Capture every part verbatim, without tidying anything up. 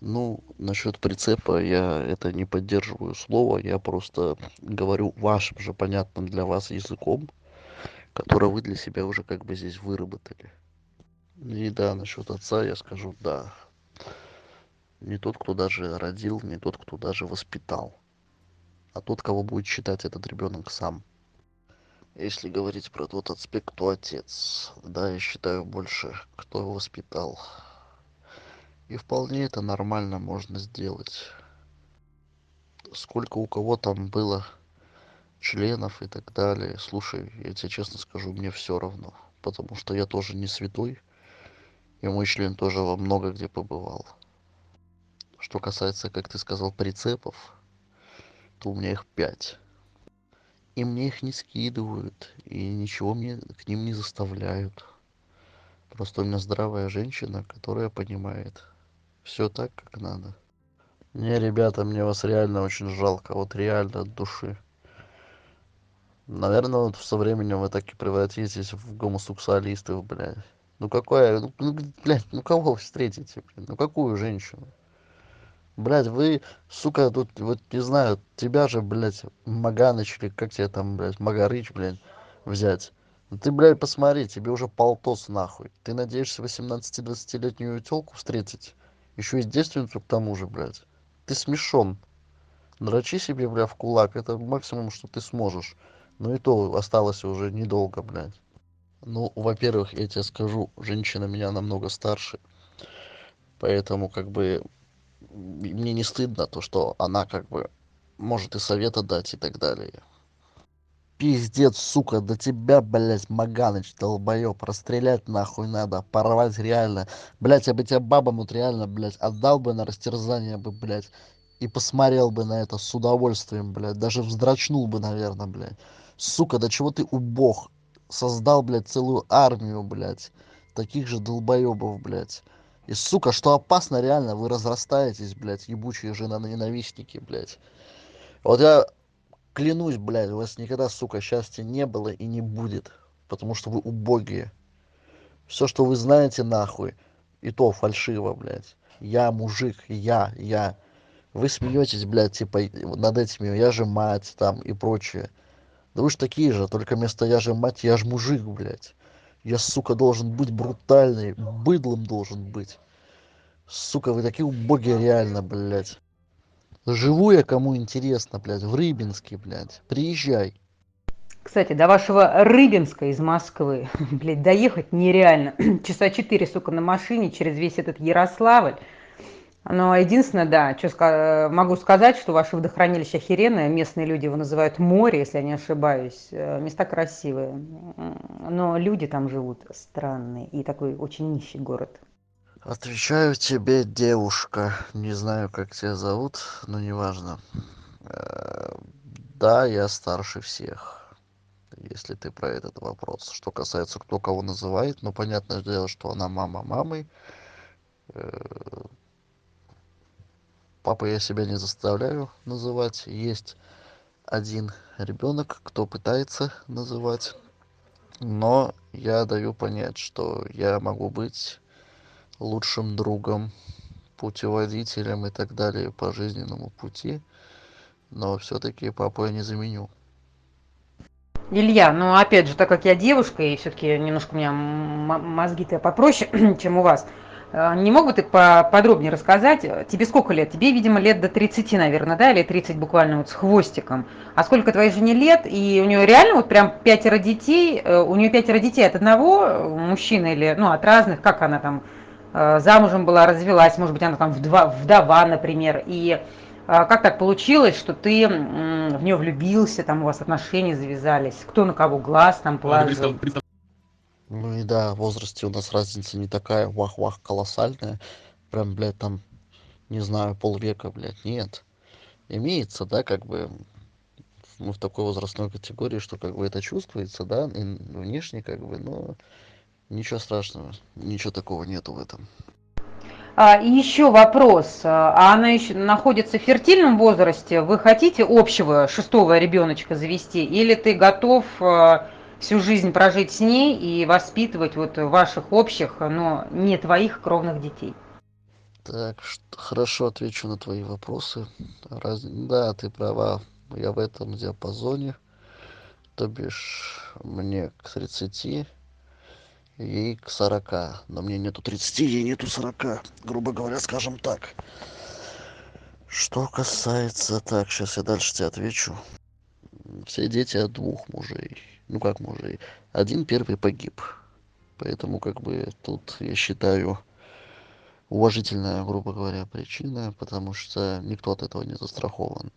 Ну, насчет прицепа я это не поддерживаю слово, я просто говорю вашим же понятным для вас языком, который вы для себя уже как бы здесь выработали. И да, насчет отца я скажу да. Не тот, кто даже родил, не тот, кто даже воспитал, а тот, кого будет считать этот ребенок сам. Если говорить про тот аспект, то отец. Да, я считаю больше, кто его воспитал. И вполне это нормально можно сделать. Сколько у кого там было членов и так далее. Слушай, я тебе честно скажу, мне все равно. Потому что я тоже не святой. И мой член тоже во много где побывал. Что касается, как ты сказал, прицепов, то у меня их пять. И мне их не скидывают. И ничего мне к ним не заставляют. Просто у меня здравая женщина, которая понимает. Все так, как надо. Не, ребята, мне вас реально очень жалко. Вот реально от души. Наверное, вот со временем вы так и превратитесь в гомосексуалистов, блядь. Ну какая... Ну, блядь, ну кого вы встретите, блядь? Ну какую женщину? Блядь, вы, сука, тут, вот не знаю, тебя же, блядь, Маганыч или как тебя там, блядь, Магарыч, блядь, взять. Ты, блядь, посмотри, тебе уже полтос нахуй. Ты надеешься восемнадцати-двадцатилетнюю тёлку встретить? Еще и девственницу к тому же, блядь. Ты смешон. Дрочи себе, бля, в кулак. Это максимум, что ты сможешь. Ну и то осталось уже недолго, блядь. Ну, во-первых, я тебе скажу, женщина меня намного старше. Поэтому, как бы, мне не стыдно то, что она, как бы, может и совета дать и так далее. Пиздец, сука, до тебя, блядь, Маганыч, долбоёб, расстрелять нахуй надо, порвать реально. Блядь, я бы тебя бабам вот реально, блядь, отдал бы на растерзание бы, блядь, и посмотрел бы на это с удовольствием, блядь, даже вздрочнул бы, наверное, блядь. Сука, до чего ты убог? Создал, блядь, целую армию, блядь, таких же долбоёбов, блядь. И, сука, что опасно, реально, вы разрастаетесь, блядь, ебучие жена-ненавистники, блядь. Вот я... Клянусь, блядь, у вас никогда, сука, счастья не было и не будет, потому что вы убогие. Все, что вы знаете, нахуй, и то фальшиво, блядь. Я мужик, я, я. Вы смеетесь, блядь, типа, над этими, я же мать, там, и прочее. Да вы ж такие же, только вместо я же мать, я же мужик, блядь. Я, сука, должен быть брутальный, быдлом должен быть. Сука, вы такие убогие реально, блядь. Живу я, кому интересно, блядь, в Рыбинске, блядь, приезжай. Кстати, до вашего Рыбинска из Москвы, блядь, доехать нереально. Часа четыре, сука, на машине через весь этот Ярославль. Но единственное, да, что могу сказать, что ваше водохранилище охеренное, местные люди его называют море, если я не ошибаюсь. Места красивые, но люди там живут странные, и такой очень нищий город. Отвечаю тебе, девушка. Не знаю, как тебя зовут, но неважно. Да, я старше всех, если ты про этот вопрос. Что касается, кто кого называет, ну, понятное дело, что она мама мамой. Папа я себя не заставляю называть. Есть один ребенок, кто пытается называть. Но я даю понять, что я могу быть... лучшим другом, путеводителем и так далее по жизненному пути, но все-таки папу я не заменю. Илья, ну опять же, так как я девушка, и все-таки немножко у меня мозги-то попроще, чем у вас, не мог бы ты поподробнее рассказать, тебе сколько лет? Тебе, видимо, лет до тридцати, наверное, да, или тридцать буквально вот с хвостиком. А сколько твоей жене лет? И у нее реально вот прям пятеро детей, у нее пятеро детей от одного мужчины или, ну, от разных, как она там... замужем была, развелась, может быть, она там вдова, например, и как так получилось, что ты в нее влюбился, там у вас отношения завязались, кто на кого глаз там положил? Ну и да, в возрасте у нас разница не такая, вах-вах, колоссальная, прям, блядь, там, не знаю, полвека, блядь, нет, имеется, да, как бы, мы в такой возрастной категории, что как бы это чувствуется, да, и внешне, как бы, но... Ничего страшного, ничего такого нету в этом. А, и еще вопрос. А она еще находится в фертильном возрасте? Вы хотите общего шестого ребеночка завести? Или ты готов всю жизнь прожить с ней и воспитывать вот ваших общих, но не твоих кровных детей? Так, хорошо отвечу на твои вопросы. Раз... Да, ты права, я в этом диапазоне. То бишь, мне к тридцати, ей к сорока. Но мне нету тридцати, ей нету сорока. Грубо говоря, скажем так. Что касается... Так, сейчас я дальше тебе отвечу. Все дети от двух мужей. Ну как мужей? Один первый погиб. Поэтому как бы тут, я считаю... уважительная, грубо говоря, причина, потому что никто от этого не застрахован.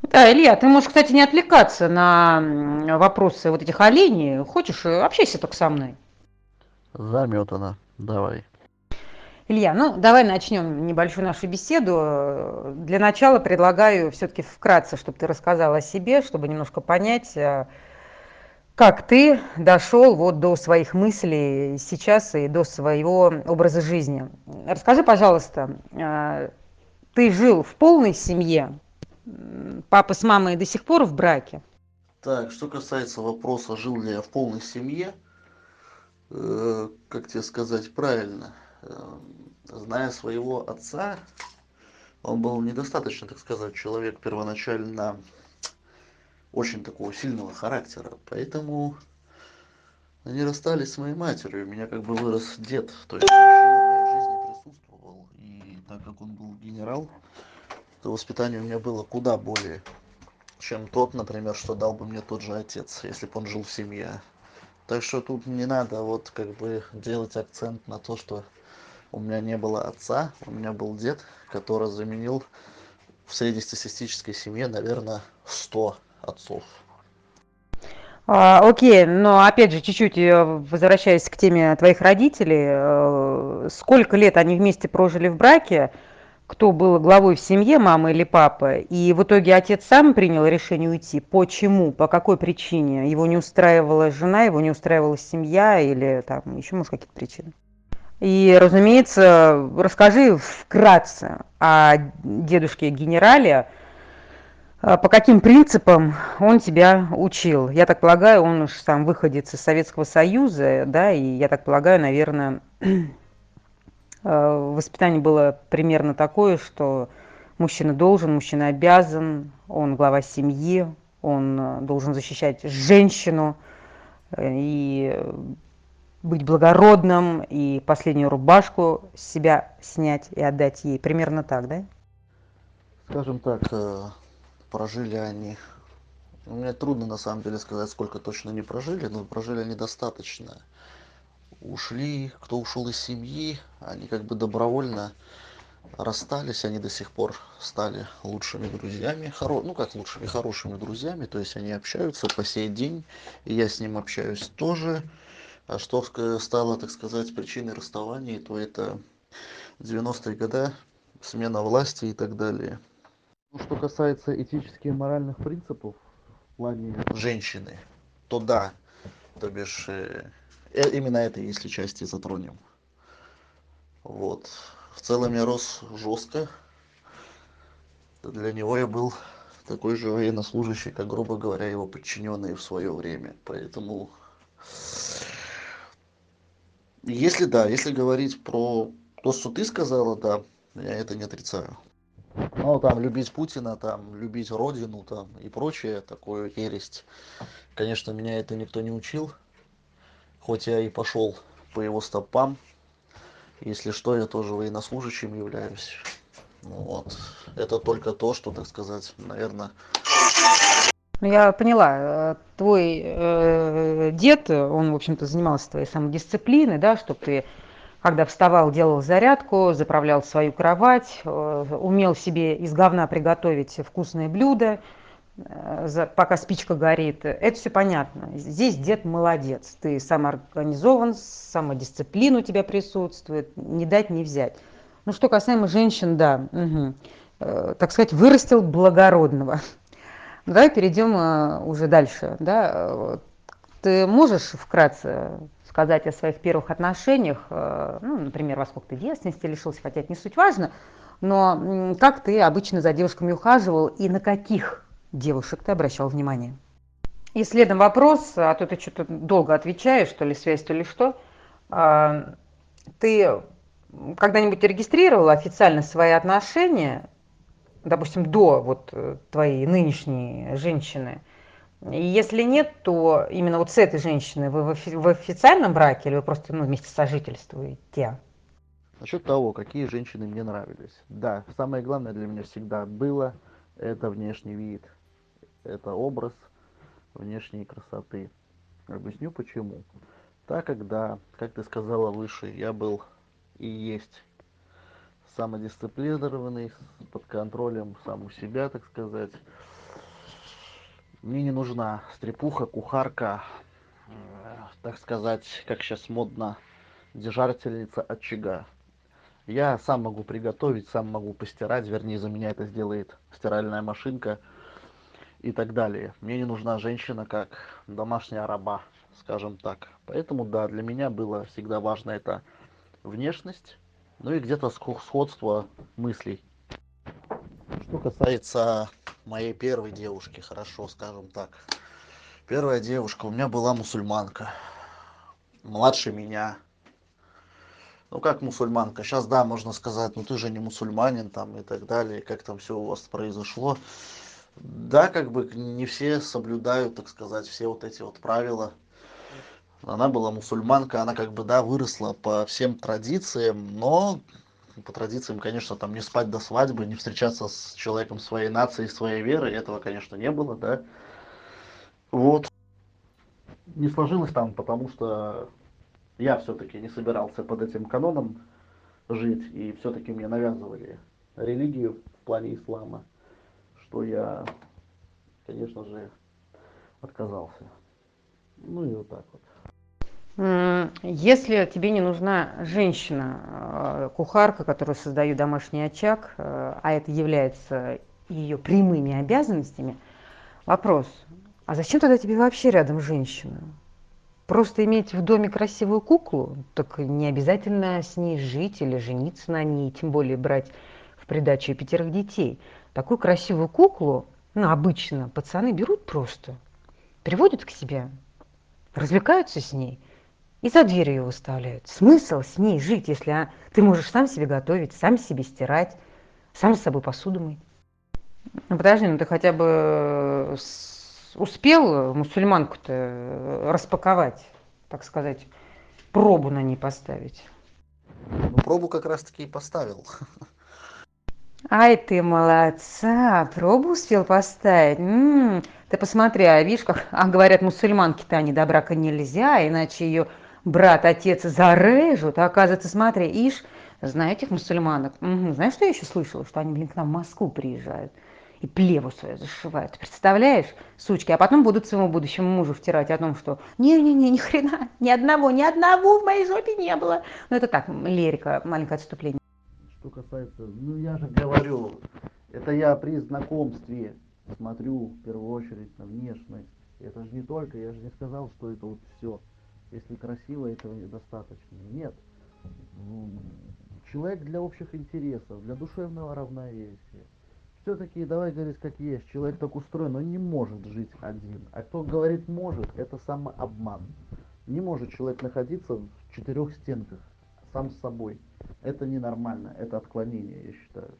Да, Илья, ты можешь, кстати, не отвлекаться на вопросы вот этих оленей. Хочешь, общайся только со мной. Заметана, давай. Илья, ну давай начнем небольшую нашу беседу. Для начала предлагаю все-таки вкратце, чтобы ты рассказал о себе, чтобы немножко понять, как ты дошел вот до своих мыслей сейчас и до своего образа жизни. Расскажи, пожалуйста, ты жил в полной семье? Папа с мамой до сих пор в браке? Так, что касается вопроса, жил ли я в полной семье, как тебе сказать правильно, зная своего отца, он был недостаточно, так сказать, человек первоначально... очень такого сильного характера, поэтому они расстались с моей матерью, у меня как бы вырос дед, то есть мужчина в моей жизни присутствовал, и так как он был генерал, то воспитание у меня было куда более, чем тот, например, что дал бы мне тот же отец, если бы он жил в семье. Так что тут не надо вот как бы делать акцент на то, что у меня не было отца, у меня был дед, который заменил в среднестатистической семье, наверное, сто отцов. А, окей, но опять же, чуть-чуть возвращаясь к теме твоих родителей, сколько лет они вместе прожили в браке, кто был главой в семье, мама или папа, и в итоге отец сам принял решение уйти. Почему, по какой причине? Его не устраивала жена, его не устраивала семья или там еще, может, какие-то причины? И, разумеется, расскажи вкратце о дедушке-генерале, по каким принципам он тебя учил. Я так полагаю, он уж сам выходец из Советского Союза, да, и я так полагаю, наверное, воспитание было примерно такое, что мужчина должен, мужчина обязан, он глава семьи, он должен защищать женщину и быть благородным, и последнюю рубашку с себя снять и отдать ей. Примерно так, да? Скажем так... прожили они, мне трудно на самом деле сказать, сколько точно не прожили, но прожили они достаточно. Ушли, кто ушел из семьи, они как бы добровольно расстались, они до сих пор стали лучшими друзьями, хоро... ну как лучшими, хорошими друзьями, то есть они общаются по сей день, и я с ним общаюсь тоже. А что стало, так сказать, причиной расставания, то это девяностые годы, смена власти и так далее. Что касается этических и моральных принципов в плане женщины, то да, то бишь э, именно это, если части затронем. Вот. В целом я рос жестко. Для него я был такой же военнослужащий, как, грубо говоря, его подчиненные в свое время. Поэтому, если да, если говорить про то, что ты сказала, да, я это не отрицаю. Ну, там, любить Путина, там, любить Родину, там, и прочее, такое ересь. Конечно, меня это никто не учил, хоть я и пошел по его стопам. Если что, я тоже военнослужащим являюсь. Вот. Это только то, что, так сказать, наверное... Ну, я поняла. Твой э, дед, он, в общем-то, занимался твоей самодисциплиной, да, чтобы ты... когда вставал, делал зарядку, заправлял свою кровать, умел себе из говна приготовить вкусные блюда, пока спичка горит. Это все понятно. Здесь дед молодец. Ты самоорганизован, самодисциплина у тебя присутствует, не дать, не взять. Ну, что касаемо женщин, да, угу. Так сказать, вырастил благородного. Ну, давай перейдем уже дальше. Да? Ты можешь вкратце... сказать о своих первых отношениях, ну, например, во сколько ты девственности лишился, хотя это не суть важно, но как ты обычно за девушками ухаживал и на каких девушек ты обращал внимание? И следом вопрос, а то ты что-то долго отвечаешь, то ли связь, то ли что, ты когда-нибудь регистрировала официально свои отношения, допустим, до вот твоей нынешней женщины? И если нет, то именно вот с этой женщиной вы в официальном браке или вы просто, ну, вместе сожительствуете? Насчет того, какие женщины мне нравились. Да, самое главное для меня всегда было это внешний вид, это образ внешней красоты. Объясню почему. Так как, да, как ты сказала выше, я был и есть самодисциплинированный, под контролем сам у себя, так сказать. Мне не нужна стрепуха, кухарка, так сказать, как сейчас модно, держательница очага. Я сам могу приготовить, сам могу постирать, вернее, за меня это сделает стиральная машинка и так далее. Мне не нужна женщина как домашняя раба, скажем так. Поэтому, да, для меня было всегда важно это внешность, ну и где-то сходство мыслей. Что касается моей первой девушки, хорошо, скажем так. Первая девушка у меня была мусульманка, младше меня. Ну как мусульманка, сейчас да, можно сказать, ну ты же не мусульманин там и так далее, как там все у вас произошло. Да, как бы не все соблюдают, так сказать, все вот эти вот правила. Она была мусульманка, она как бы, да, выросла по всем традициям, но по традициям, конечно, там не спать до свадьбы, не встречаться с человеком своей нации, своей веры, этого, конечно, не было, да. Вот. Не сложилось там, потому что... Я все-таки не собирался под этим каноном жить, и все-таки мне навязывали религию в плане ислама, что я, конечно же, отказался. Ну и вот так вот. Если тебе не нужна женщина, кухарка, которая создает домашний очаг, а это является ее прямыми обязанностями, вопрос, а зачем тогда тебе вообще рядом женщина? Просто иметь в доме красивую куклу, так не обязательно с ней жить или жениться на ней, тем более брать в придачу пятерых детей. Такую красивую куклу, ну, обычно пацаны берут просто, приводят к себе, развлекаются с ней и за дверь ее выставляют. Смысл с ней жить, если а, ты можешь сам себе готовить, сам себе стирать, сам с собой посуду мыть? Ну, подожди, ну ты хотя бы... успел мусульманку-то распаковать, так сказать, пробу на ней поставить? Ну, пробу как раз-таки и поставил. Ай, ты молодца, пробу успел поставить. М-м-м. Ты посмотри, а видишь, как а говорят, мусульманке-то они до брака нельзя, иначе ее брат, отец зарежут. А оказывается, смотри, ишь, знаю этих мусульманок. М-м-м. Знаешь, что я еще слышала? Что они, блин, к нам в Москву приезжают. И плеву свою зашивают, представляешь, сучки, а потом будут своему будущему мужу втирать о том, что не-не-не, ни хрена, ни одного, ни одного в моей жопе не было. Ну это так, лирика, маленькое отступление. Что касается, ну я же говорю, это я при знакомстве смотрю в первую очередь на внешность. Это же не только, я же не сказал, что это вот все. Если красиво, этого недостаточно. Нет. Человек для общих интересов, для душевного равновесия. Все-таки, давай говорить как есть, человек так устроен, он не может жить один. А кто говорит может, это самообман. Не может человек находиться в четырех стенках, сам с собой. Это ненормально, это отклонение, я считаю.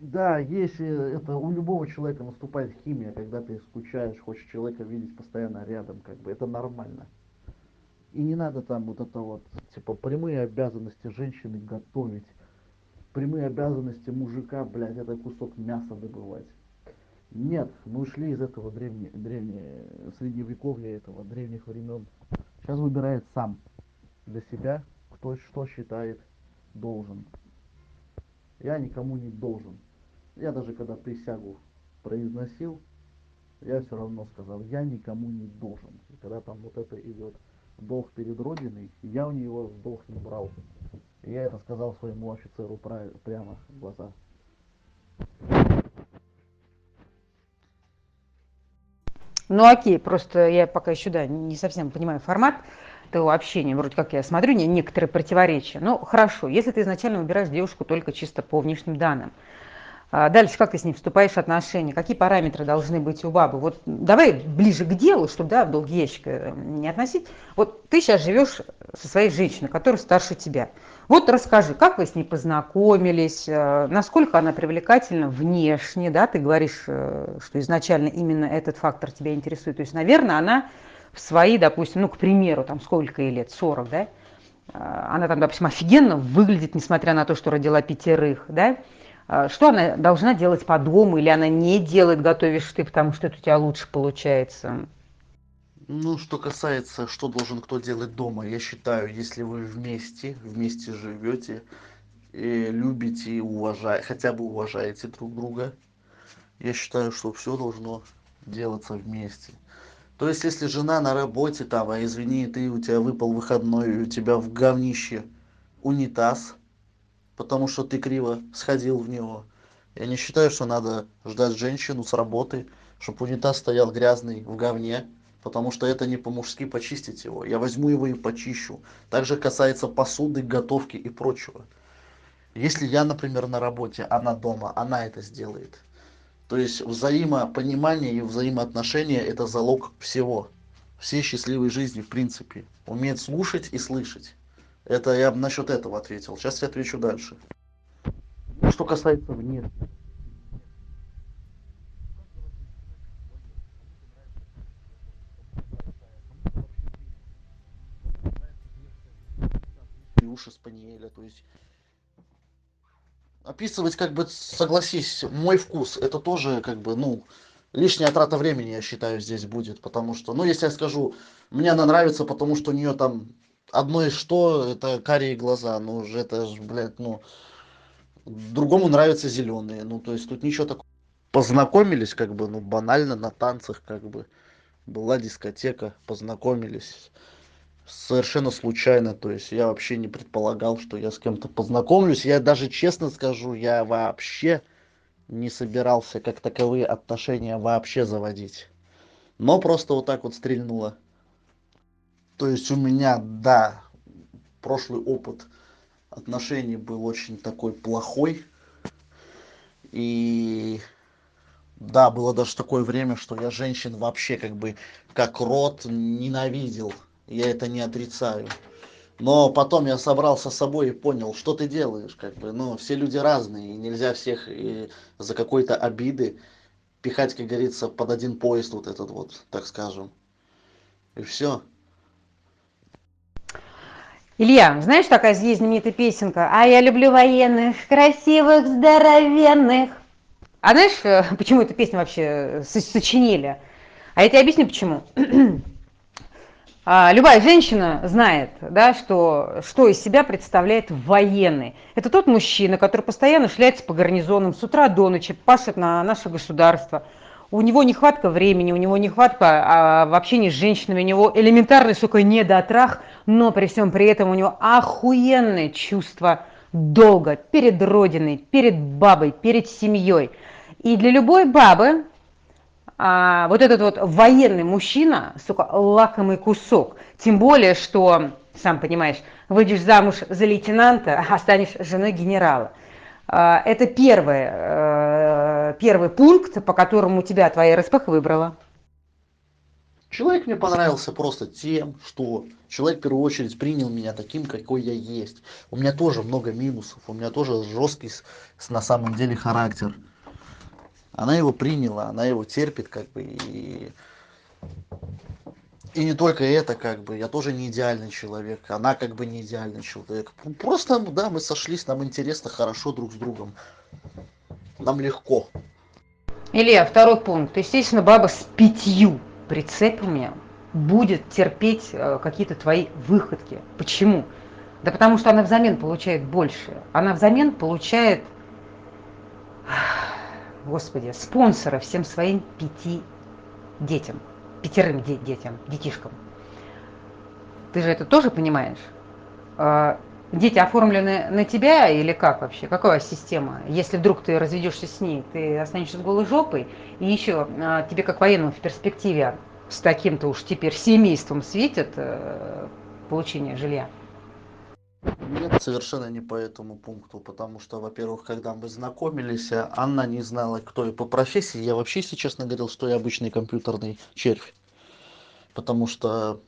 Да, если это у любого человека наступает химия, когда ты скучаешь, хочешь человека видеть постоянно рядом, как бы, это нормально. И не надо там вот это вот, типа, прямые обязанности женщины готовить. Прямые обязанности мужика, блядь, это кусок мяса добывать. Нет, мы ушли из этого древне, древне, средневековья, этого древних времен. Сейчас выбирает сам для себя, кто что считает должен. Я никому не должен. Я даже когда присягу произносил, я все равно сказал, я никому не должен. И когда там вот это идет долг перед Родиной, я у него долг не брал. Я это сказал своему офицеру прямо в глаза. Ну окей, просто я пока еще, да, не совсем понимаю формат этого общения. Вроде как я смотрю, некоторые противоречия. Ну хорошо, если ты изначально выбираешь девушку только чисто по внешним данным. Дальше как ты с ней вступаешь в отношения? Какие параметры должны быть у бабы? Вот давай ближе к делу, чтобы, да, в долгий ящик не относить. Вот ты сейчас живешь со своей женщиной, которая старше тебя. Вот расскажи, как вы с ней познакомились, насколько она привлекательна внешне, да, ты говоришь, что изначально именно этот фактор тебя интересует. То есть, наверное, она в свои, допустим, ну, к примеру, там сколько ей лет, сорок, да, она там, допустим, офигенно выглядит, несмотря на то, что родила пятерых, да, что она должна делать по дому, или она не делает, готовишь ты, потому что это у тебя лучше получается. Ну, что касается, что должен кто делать дома, я считаю, если вы вместе, вместе живете, и любите и уважаете, хотя бы уважаете друг друга, я считаю, что все должно делаться вместе. То есть, если жена на работе, там, а извини, ты, у тебя выпал выходной, и у тебя в говнище унитаз, потому что ты криво сходил в него. Я не считаю, что надо ждать женщину с работы, чтобы унитаз стоял грязный в говне, потому что это не по-мужски почистить его. Я возьму его и почищу. Также касается посуды, готовки и прочего. Если я, например, на работе, она дома, она это сделает. То есть взаимопонимание и взаимоотношения – это залог всего. Всей счастливой жизни, в принципе. Уметь слушать и слышать. Это я насчет этого ответил. Сейчас я отвечу дальше. Что касается внешности. Уши спаниеля, то есть описывать, как бы, согласись, мой вкус, это тоже, как бы, ну, лишняя трата времени, я считаю, здесь будет, потому что, ну, если я скажу, мне она нравится, потому что у нее там одно и что, это карие глаза, ну, это же, блядь, ну, другому нравятся зеленые, ну, то есть тут ничего такого. Познакомились, как бы, ну, банально на танцах, как бы, была дискотека, познакомились. Совершенно случайно, то есть я вообще не предполагал, что я с кем-то познакомлюсь. Я даже честно скажу, я вообще не собирался как таковые отношения вообще заводить. Но просто вот так вот стрельнуло. То есть у меня, да, прошлый опыт отношений был очень такой плохой. И да, было даже такое время, что я женщин вообще как бы как род ненавидел. Я это не отрицаю. Но потом я собрался с собой и понял, что ты делаешь, как бы. Ну, все люди разные, и нельзя всех и за какой-то обиды пихать, как говорится, под один поезд вот этот вот, так скажем. И все. Илья, знаешь, такая есть знаменитая песенка? А я люблю военных, красивых, здоровенных. А знаешь, почему эту песню вообще сочинили? А я тебе объясню, почему. Любая женщина знает, да, что, что из себя представляет военный. Это тот мужчина, который постоянно шляется по гарнизонам с утра до ночи, пашет на наше государство. У него нехватка времени, у него нехватка а, в общении с женщинами, у него элементарный, сука, недотрах, но при всем при этом у него охуенное чувство долга перед родиной, перед бабой, перед семьей. И для любой бабы... А, вот этот вот военный мужчина, сука, лакомый кусок. Тем более, что, сам понимаешь, выйдешь замуж за лейтенанта, а станешь женой генерала. А, это первый, э, первый пункт, по которому тебя твоя РСПХ выбрала. Человек мне понравился просто тем, что человек в первую очередь принял меня таким, какой я есть. У меня тоже много минусов, у меня тоже жесткий на самом деле характер. Она его приняла, она его терпит, как бы, и... и не только это, как бы, я тоже не идеальный человек, она как бы не идеальный человек. Просто, да, мы сошлись, нам интересно, хорошо друг с другом, нам легко. Илья, второй пункт, естественно, баба с пятью прицепами будет терпеть какие-то твои выходки. Почему? Да потому что она взамен получает больше, она взамен получает... Господи, спонсора всем своим пяти детям, пятерым де- детям, детишкам. Ты же это тоже понимаешь? Э-э- дети оформлены на тебя или как вообще? Какая система? Если вдруг ты разведешься с ней, ты останешься с голой жопой, и еще э- тебе как военному в перспективе с таким-то уж теперь семейством светит э- получение жилья. Нет, совершенно не по этому пункту, потому что, во-первых, когда мы знакомились, Анна не знала, кто я по профессии. Я вообще, если честно, говорил, что я обычный компьютерный червь, потому что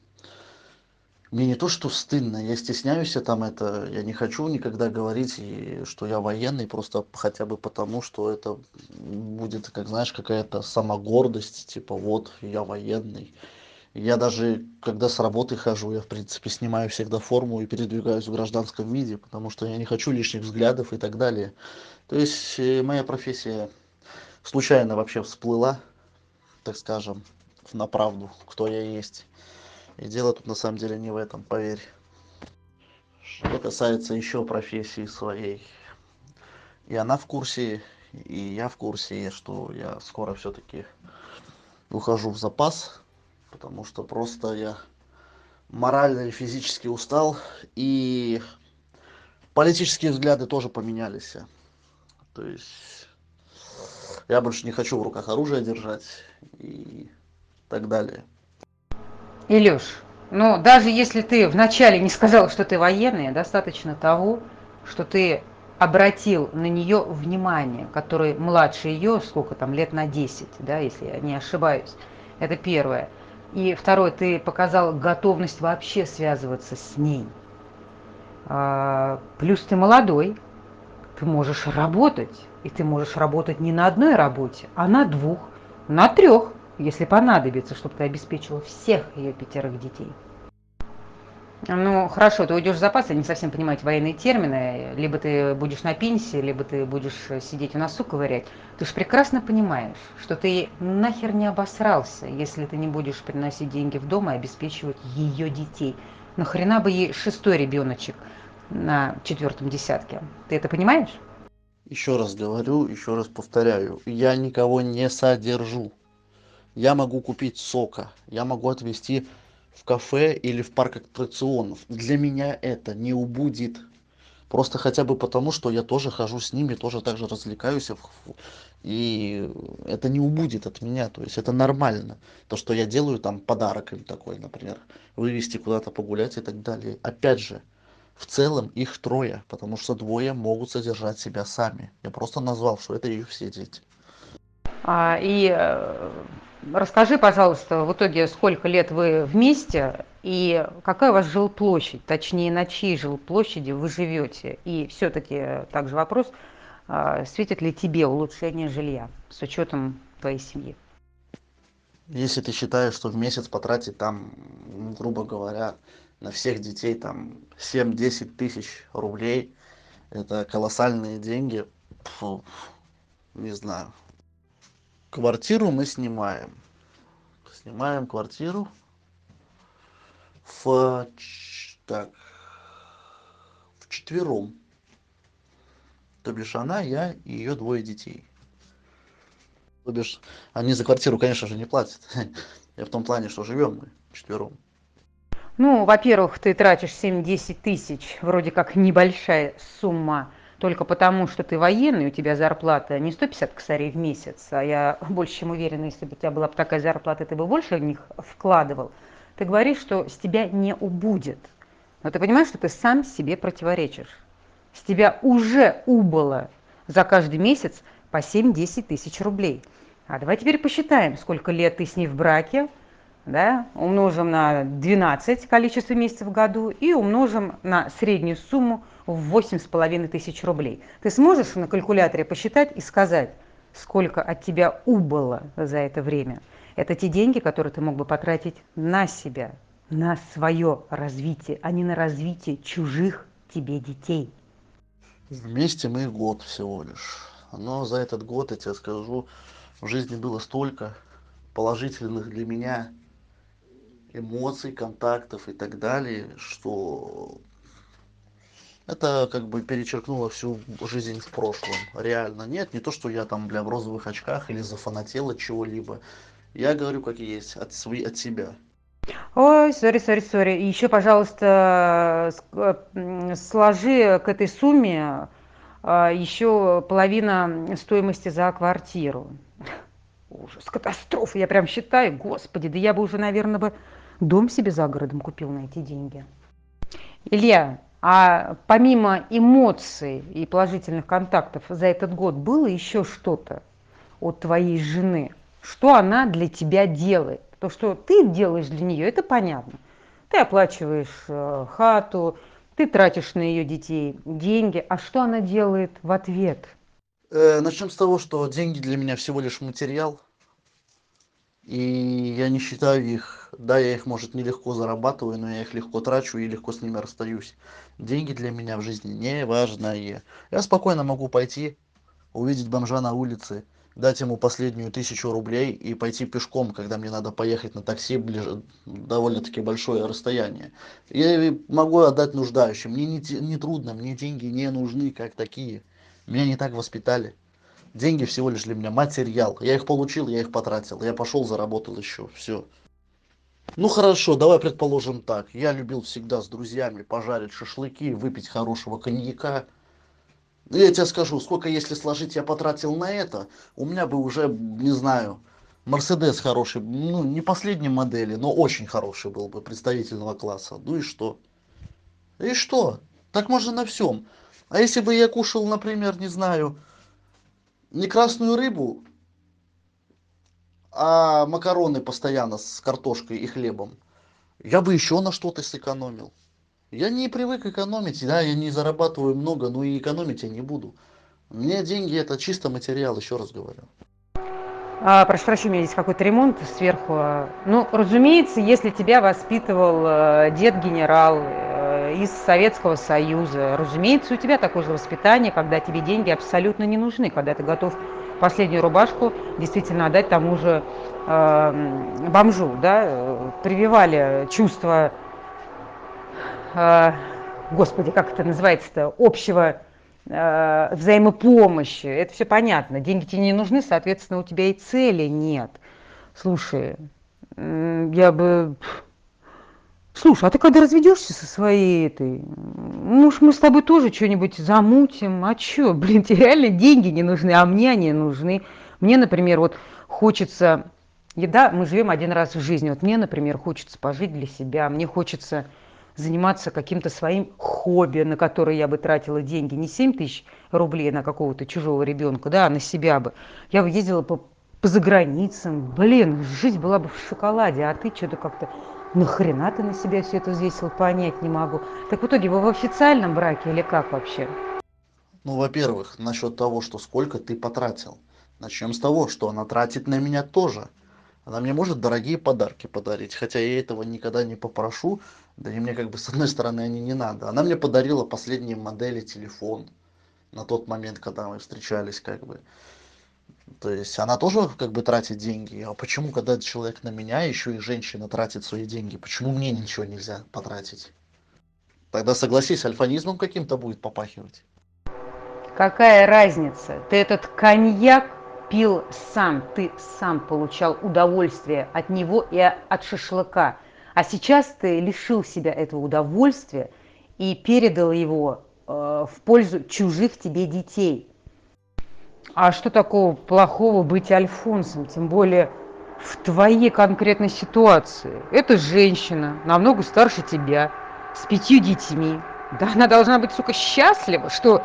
мне не то, что стыдно, я стесняюсь, там это, я не хочу никогда говорить, и, что я военный, просто хотя бы потому, что это будет, как знаешь, какая-то самогордость, типа вот, я военный. Я даже, когда с работы хожу, я, в принципе, снимаю всегда форму и передвигаюсь в гражданском виде, потому что я не хочу лишних взглядов и так далее. То есть моя профессия случайно вообще всплыла, так скажем, на правду, кто я есть. И дело тут на самом деле не в этом, поверь. Что касается еще профессии своей, и она в курсе, и я в курсе, что я скоро все-таки ухожу в запас, потому что просто я морально и физически устал, и политические взгляды тоже поменялись. То есть я больше не хочу в руках оружие держать и так далее. Илюш, ну даже если ты вначале не сказал, что ты военный, достаточно того, что ты обратил на нее внимание, который младше ее, сколько там, лет на десять, да, если я не ошибаюсь, это первое. И второе, ты показал готовность вообще связываться с ней. А, плюс ты молодой, ты можешь работать, и ты можешь работать не на одной работе, а на двух, на трех. Если понадобится, чтобы ты обеспечила всех ее пятерых детей. Ну, хорошо, ты уйдешь в запас, я не совсем понимаю военные термины. Либо ты будешь на пенсии, либо ты будешь сидеть в носу ковырять. Ты же прекрасно понимаешь, что ты нахер не обосрался, если ты не будешь приносить деньги в дом и обеспечивать ее детей. Нахрена бы ей шестой ребеночек на четвертом десятке? Ты это понимаешь? Еще раз говорю, еще раз повторяю. Я никого не содержу. Я могу купить сока, я могу отвезти в кафе или в парк аттракционов. Для меня это не убудет. Просто хотя бы потому, что я тоже хожу с ними, тоже так же развлекаюсь. И это не убудет от меня. То есть это нормально. То, что я делаю, там подарок им такой, например, вывести куда-то погулять и так далее. Опять же, в целом их трое, потому что двое могут содержать себя сами. Я просто назвал, что это их все дети. А, и... Расскажи, пожалуйста, в итоге, сколько лет вы вместе и какая у вас жилплощадь, точнее, на чьей жилплощади вы живете? И все-таки также вопрос, светит ли тебе улучшение жилья с учетом твоей семьи? Если ты считаешь, что в месяц потратить там, грубо говоря, на всех детей там семь-десять тысяч рублей, это колоссальные деньги, фу, не знаю. Квартиру мы снимаем. Снимаем квартиру в, так, вчетвером. То бишь она, я и ее двое детей. То бишь они за квартиру, конечно же, не платят. Я в том плане, что живем мы вчетвером. Ну, во-первых, ты тратишь семь-десять тысяч, вроде как небольшая сумма. Только потому, что ты военный, у тебя зарплата не сто пятьдесят косарей в месяц, а я больше чем уверена, если бы у тебя была бы такая зарплата, ты бы больше в них вкладывал. Ты говоришь, что с тебя не убудет. Но ты понимаешь, что ты сам себе противоречишь. С тебя уже убыло за каждый месяц по семь-десять тысяч рублей. А давай теперь посчитаем, сколько лет ты с ней в браке, да? Умножим на двенадцать количество месяцев в году и умножим на среднюю сумму в восемь с половиной тысяч рублей. Ты сможешь на калькуляторе посчитать и сказать, сколько от тебя убыло за это время? Это те деньги, которые ты мог бы потратить на себя, на свое развитие, а не на развитие чужих тебе детей. Вместе мы год всего лишь. Но за этот год, я тебе скажу, в жизни было столько положительных для меня эмоций, контактов и так далее, что... Это как бы перечеркнуло всю жизнь в прошлом. Реально. Нет, не то, что я там, бля, в розовых очках или зафанател от чего-либо. Я говорю, как есть, от, св... от себя. Ой, сори, сори, сори. И еще, пожалуйста, сложи к этой сумме еще половина стоимости за квартиру. Ужас, катастрофа. Я прям считаю, господи, да я бы уже, наверное, бы дом себе за городом купил на эти деньги. Илья, а помимо эмоций и положительных контактов за этот год было еще что-то от твоей жены? Что она для тебя делает? То, что ты делаешь для нее, это понятно. Ты оплачиваешь э, хату, ты тратишь на ее детей деньги. А что она делает в ответ? Э, начнем с того, что деньги для меня всего лишь материал. И я не считаю их. Да, я их, может, нелегко зарабатываю, но я их легко трачу и легко с ними расстаюсь. Деньги для меня в жизни не важные. Я спокойно могу пойти, увидеть бомжа на улице, дать ему последнюю тысячу рублей и пойти пешком, когда мне надо поехать на такси ближе, довольно-таки большое расстояние. Я могу отдать нуждающим. Мне не, не трудно, мне деньги не нужны как такие. Меня не так воспитали. Деньги всего лишь для меня материал. Я их получил, я их потратил. Я пошел, заработал еще. Все. Ну хорошо, давай предположим так. Я любил всегда с друзьями пожарить шашлыки, выпить хорошего коньяка. Я тебе скажу, сколько если сложить я потратил на это, у меня бы уже, не знаю, Мерседес хороший, ну не последней модели, но очень хороший был бы, представительного класса. Ну и что? И что? Так можно на всем. А если бы я кушал, например, не знаю, не красную рыбу, а макароны постоянно с картошкой и хлебом, я бы еще на что-то сэкономил. Я не привык экономить, да, я не зарабатываю много, но и экономить я не буду. Мне деньги — это чисто материал, еще раз говорю. А, прошу прощения, здесь какой-то ремонт сверху. Ну, разумеется, если тебя воспитывал дед-генерал из Советского Союза, разумеется, у тебя такое же воспитание, когда тебе деньги абсолютно не нужны, когда ты готов последнюю рубашку действительно отдать тому же э, бомжу, да, прививали чувство... Господи, как это называется-то, общего э, взаимопомощи. Это все понятно. Деньги тебе не нужны, соответственно, у тебя и цели нет. Слушай, я бы... Слушай, а ты когда разведешься со своей этой... Ну уж мы с тобой тоже что-нибудь замутим. А что? Блин, тебе реально деньги не нужны, а мне они нужны. Мне, например, вот хочется... Еда, мы живем один раз в жизни. Вот мне, например, хочется пожить для себя. Мне хочется... заниматься каким-то своим хобби, на которое я бы тратила деньги. Не семь тысяч рублей на какого-то чужого ребенка, да, а на себя бы. Я бы ездила по, по заграницам. Блин, жизнь была бы в шоколаде, а ты что-то как-то... Нахрена ты на себя все это взвесил, понять не могу. Так в итоге вы в официальном браке или как вообще? Ну, во-первых, насчет того, что сколько ты потратил. Начнем с того, что она тратит на меня тоже. Она мне может дорогие подарки подарить, хотя я этого никогда не попрошу, да и мне как бы с одной стороны они не надо. Она мне подарила последние модели телефон на тот момент, когда мы встречались, как бы. То есть она тоже как бы тратит деньги. А почему, когда человек на меня, еще и женщина тратит свои деньги, почему мне ничего нельзя потратить? Тогда согласись, альфанизмом каким-то будет попахивать. Какая разница? Ты этот коньяк пил сам, ты сам получал удовольствие от него и от шашлыка. А сейчас ты лишил себя этого удовольствия и передал его э, в пользу чужих тебе детей. А что такого плохого быть альфонсом, тем более в твоей конкретной ситуации? Это женщина, намного старше тебя, с пятью детьми. Да она должна быть, сука, счастлива, что...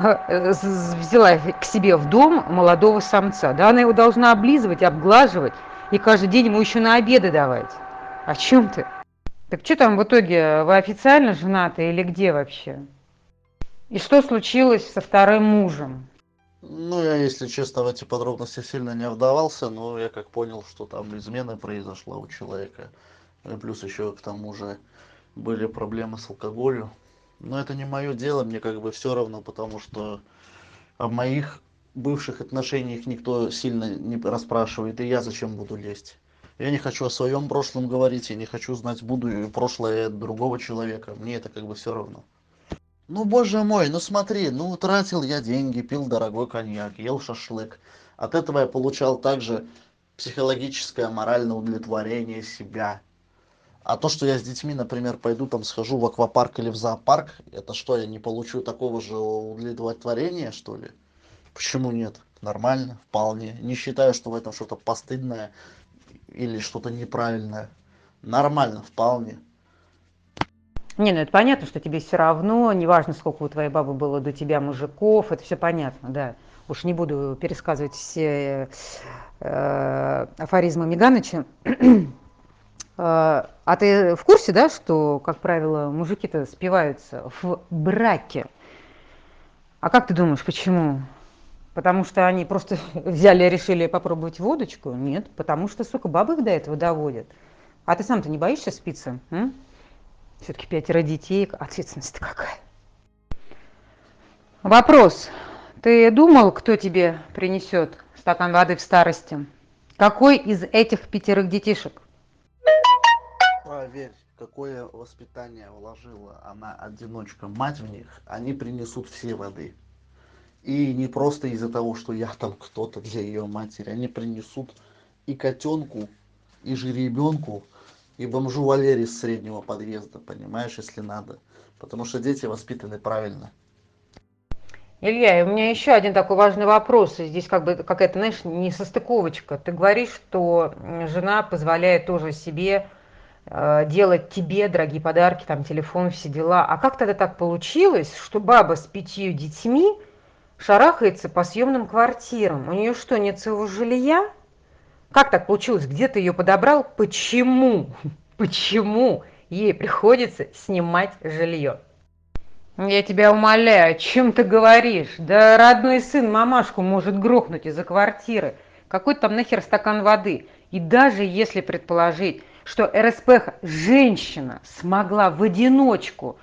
взяла к себе в дом молодого самца. Да, она его должна облизывать, обглаживать и каждый день ему еще на обеды давать. О чем ты? Так что там в итоге? Вы официально женаты или где вообще? И что случилось со вторым мужем? Ну, я, если честно, в эти подробности сильно не вдавался, но я как понял, что там измена произошла у человека. И плюс еще к тому же были проблемы с алкоголем. Но это не мое дело, мне как бы все равно, потому что о моих бывших отношениях никто сильно не расспрашивает, и я зачем буду лезть. Я не хочу о своем прошлом говорить, я не хочу знать будущее, прошлое другого человека, мне это как бы все равно. Ну, боже мой, ну смотри, ну тратил я деньги, пил дорогой коньяк, ел шашлык. От этого я получал также психологическое, моральное удовлетворение себя. А то, что я с детьми, например, пойду там схожу в аквапарк или в зоопарк, это что, я не получу такого же удовлетворения, что ли? Почему нет? Нормально, вполне. Не считаю, что в этом что-то постыдное или что-то неправильное. Нормально, вполне. Не, ну это понятно, что тебе все равно, неважно, сколько у твоей бабы было до тебя мужиков, это все понятно, да. Уж не буду пересказывать все э, афоризмы Миганыча. А ты в курсе, да, что, как правило, мужики-то спиваются в браке? А как ты думаешь, почему? Потому что они просто взяли и решили попробовать водочку? Нет, потому что, сука, бабы их до этого доводят. А ты сам-то не боишься спиться? Все-таки пятеро детей, ответственность-то какая. Вопрос. Ты думал, кто тебе принесет стакан воды в старости? Какой из этих пятерых детишек? Поверь, какое воспитание вложила она, одиночка, мать в них, они принесут все воды. И не просто из-за того, что я там кто-то для ее матери, они принесут и котенку, и жеребенку, и бомжу Валерий с среднего подъезда, понимаешь, если надо. Потому что дети воспитаны правильно. Илья, и у меня еще один такой важный вопрос. Здесь как бы какая-то, знаешь, несостыковочка. Ты говоришь, что жена позволяет тоже себе э, делать тебе дорогие подарки, там, телефон, все дела. А как тогда так получилось, что баба с пятью детьми шарахается по съемным квартирам? У нее что, нет своего жилья? Как так получилось? Где ты ее подобрал? Почему? Почему ей приходится снимать жилье? Я тебя умоляю, о чем ты говоришь? Да родной сын мамашку может грохнуть из-за квартиры. Какой там нахер стакан воды? И даже если предположить, что РСПХ женщина смогла в одиночку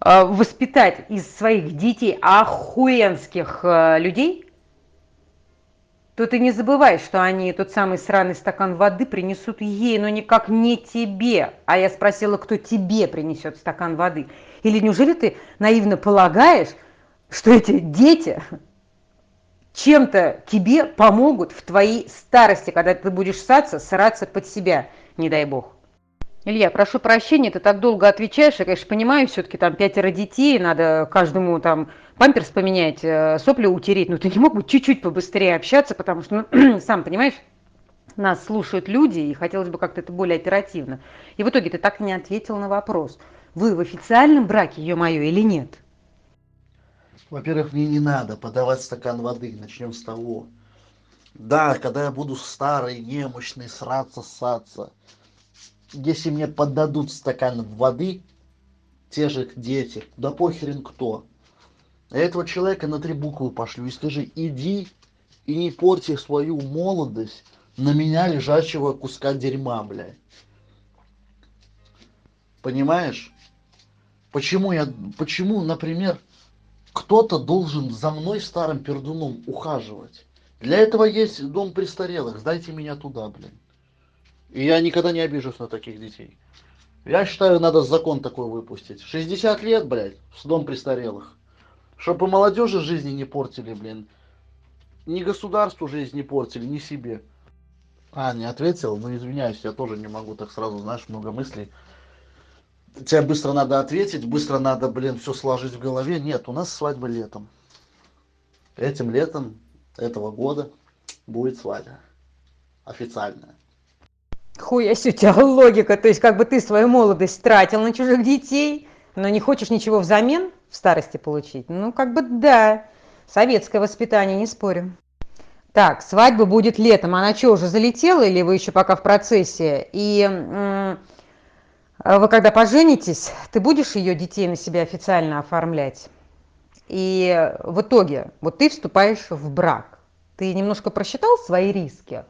э, воспитать из своих детей охуенских э, людей, то ты не забывай, что они тот самый сраный стакан воды принесут ей, но никак не тебе. А я спросила, кто тебе принесет стакан воды. Или неужели ты наивно полагаешь, что эти дети чем-то тебе помогут в твоей старости, когда ты будешь ссаться, сраться под себя, не дай бог? Илья, прошу прощения, ты так долго отвечаешь. Я, конечно, понимаю, все-таки там пятеро детей, надо каждому там памперс поменять, сопли утереть. Но ты не мог бы чуть-чуть побыстрее общаться, потому что, ну, сам понимаешь, нас слушают люди, и хотелось бы как-то это более оперативно. И в итоге ты так и не ответил на вопрос. Вы в официальном браке, ё-моё, или нет? Во-первых, мне не надо подавать стакан воды. Начнем с того. Да, когда я буду старый, немощный, сраться, ссаться. Если мне поддадут стакан воды, те же дети, да похерен кто. Я этого человека на три буквы пошлю и скажи: иди и не порти свою молодость на меня лежачего куска дерьма, блядь. Понимаешь? Почему, я, почему, например, кто-то должен за мной, старым пердуном, ухаживать? Для этого есть дом престарелых, сдайте меня туда, блин. И я никогда не обижусь на таких детей. Я считаю, надо закон такой выпустить. шестьдесят лет, блядь, в дом престарелых. Чтобы молодежи жизни не портили, блин. Ни государству жизнь не портили, ни себе. А, не ответил? Ну, извиняюсь, я тоже не могу так сразу, знаешь, много мыслей. Тебе быстро надо ответить, быстро надо, блин, все сложить в голове. Нет, у нас свадьба летом. Этим летом этого года будет свадьба. Официальная. Хуя себе у тебя логика. То есть как бы ты свою молодость тратил на чужих детей, но не хочешь ничего взамен в старости получить? Ну как бы да. Советское воспитание, не спорим. Так, свадьба будет летом. Она что, уже залетела или вы еще пока в процессе? И... вы когда поженитесь, ты будешь ее детей на себя официально оформлять. И в итоге, вот ты вступаешь в брак. Ты немножко просчитал свои риски,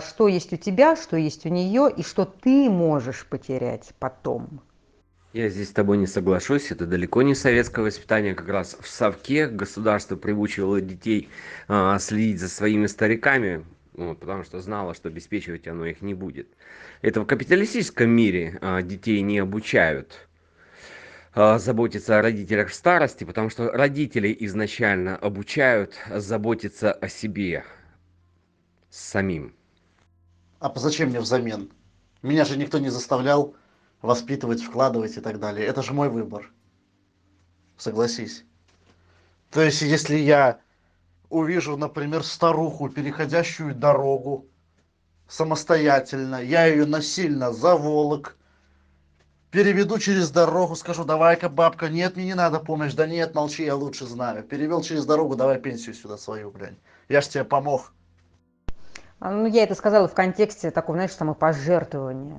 что есть у тебя, что есть у нее, и что ты можешь потерять потом. Я здесь с тобой не соглашусь, это далеко не советское воспитание, как раз в совке государство приучивало детей а, следить за своими стариками. Вот, потому что знала, что обеспечивать оно их не будет. Это в капиталистическом мире а, детей не обучают а, заботиться о родителях в старости, потому что родители изначально обучают заботиться о себе самим. А зачем мне взамен? Меня же никто не заставлял воспитывать, вкладывать и так далее. Это же мой выбор. Согласись. То есть, если я... увижу, например, старуху, переходящую дорогу самостоятельно, я ее насильно за волок переведу через дорогу, скажу: давай-ка, бабка, нет, мне не надо помощь, да нет, молчи, я лучше знаю. Перевел через дорогу, давай пенсию сюда свою, блядь, я ж тебе помог. Ну, я это сказала в контексте такого, знаешь, самопожертвования.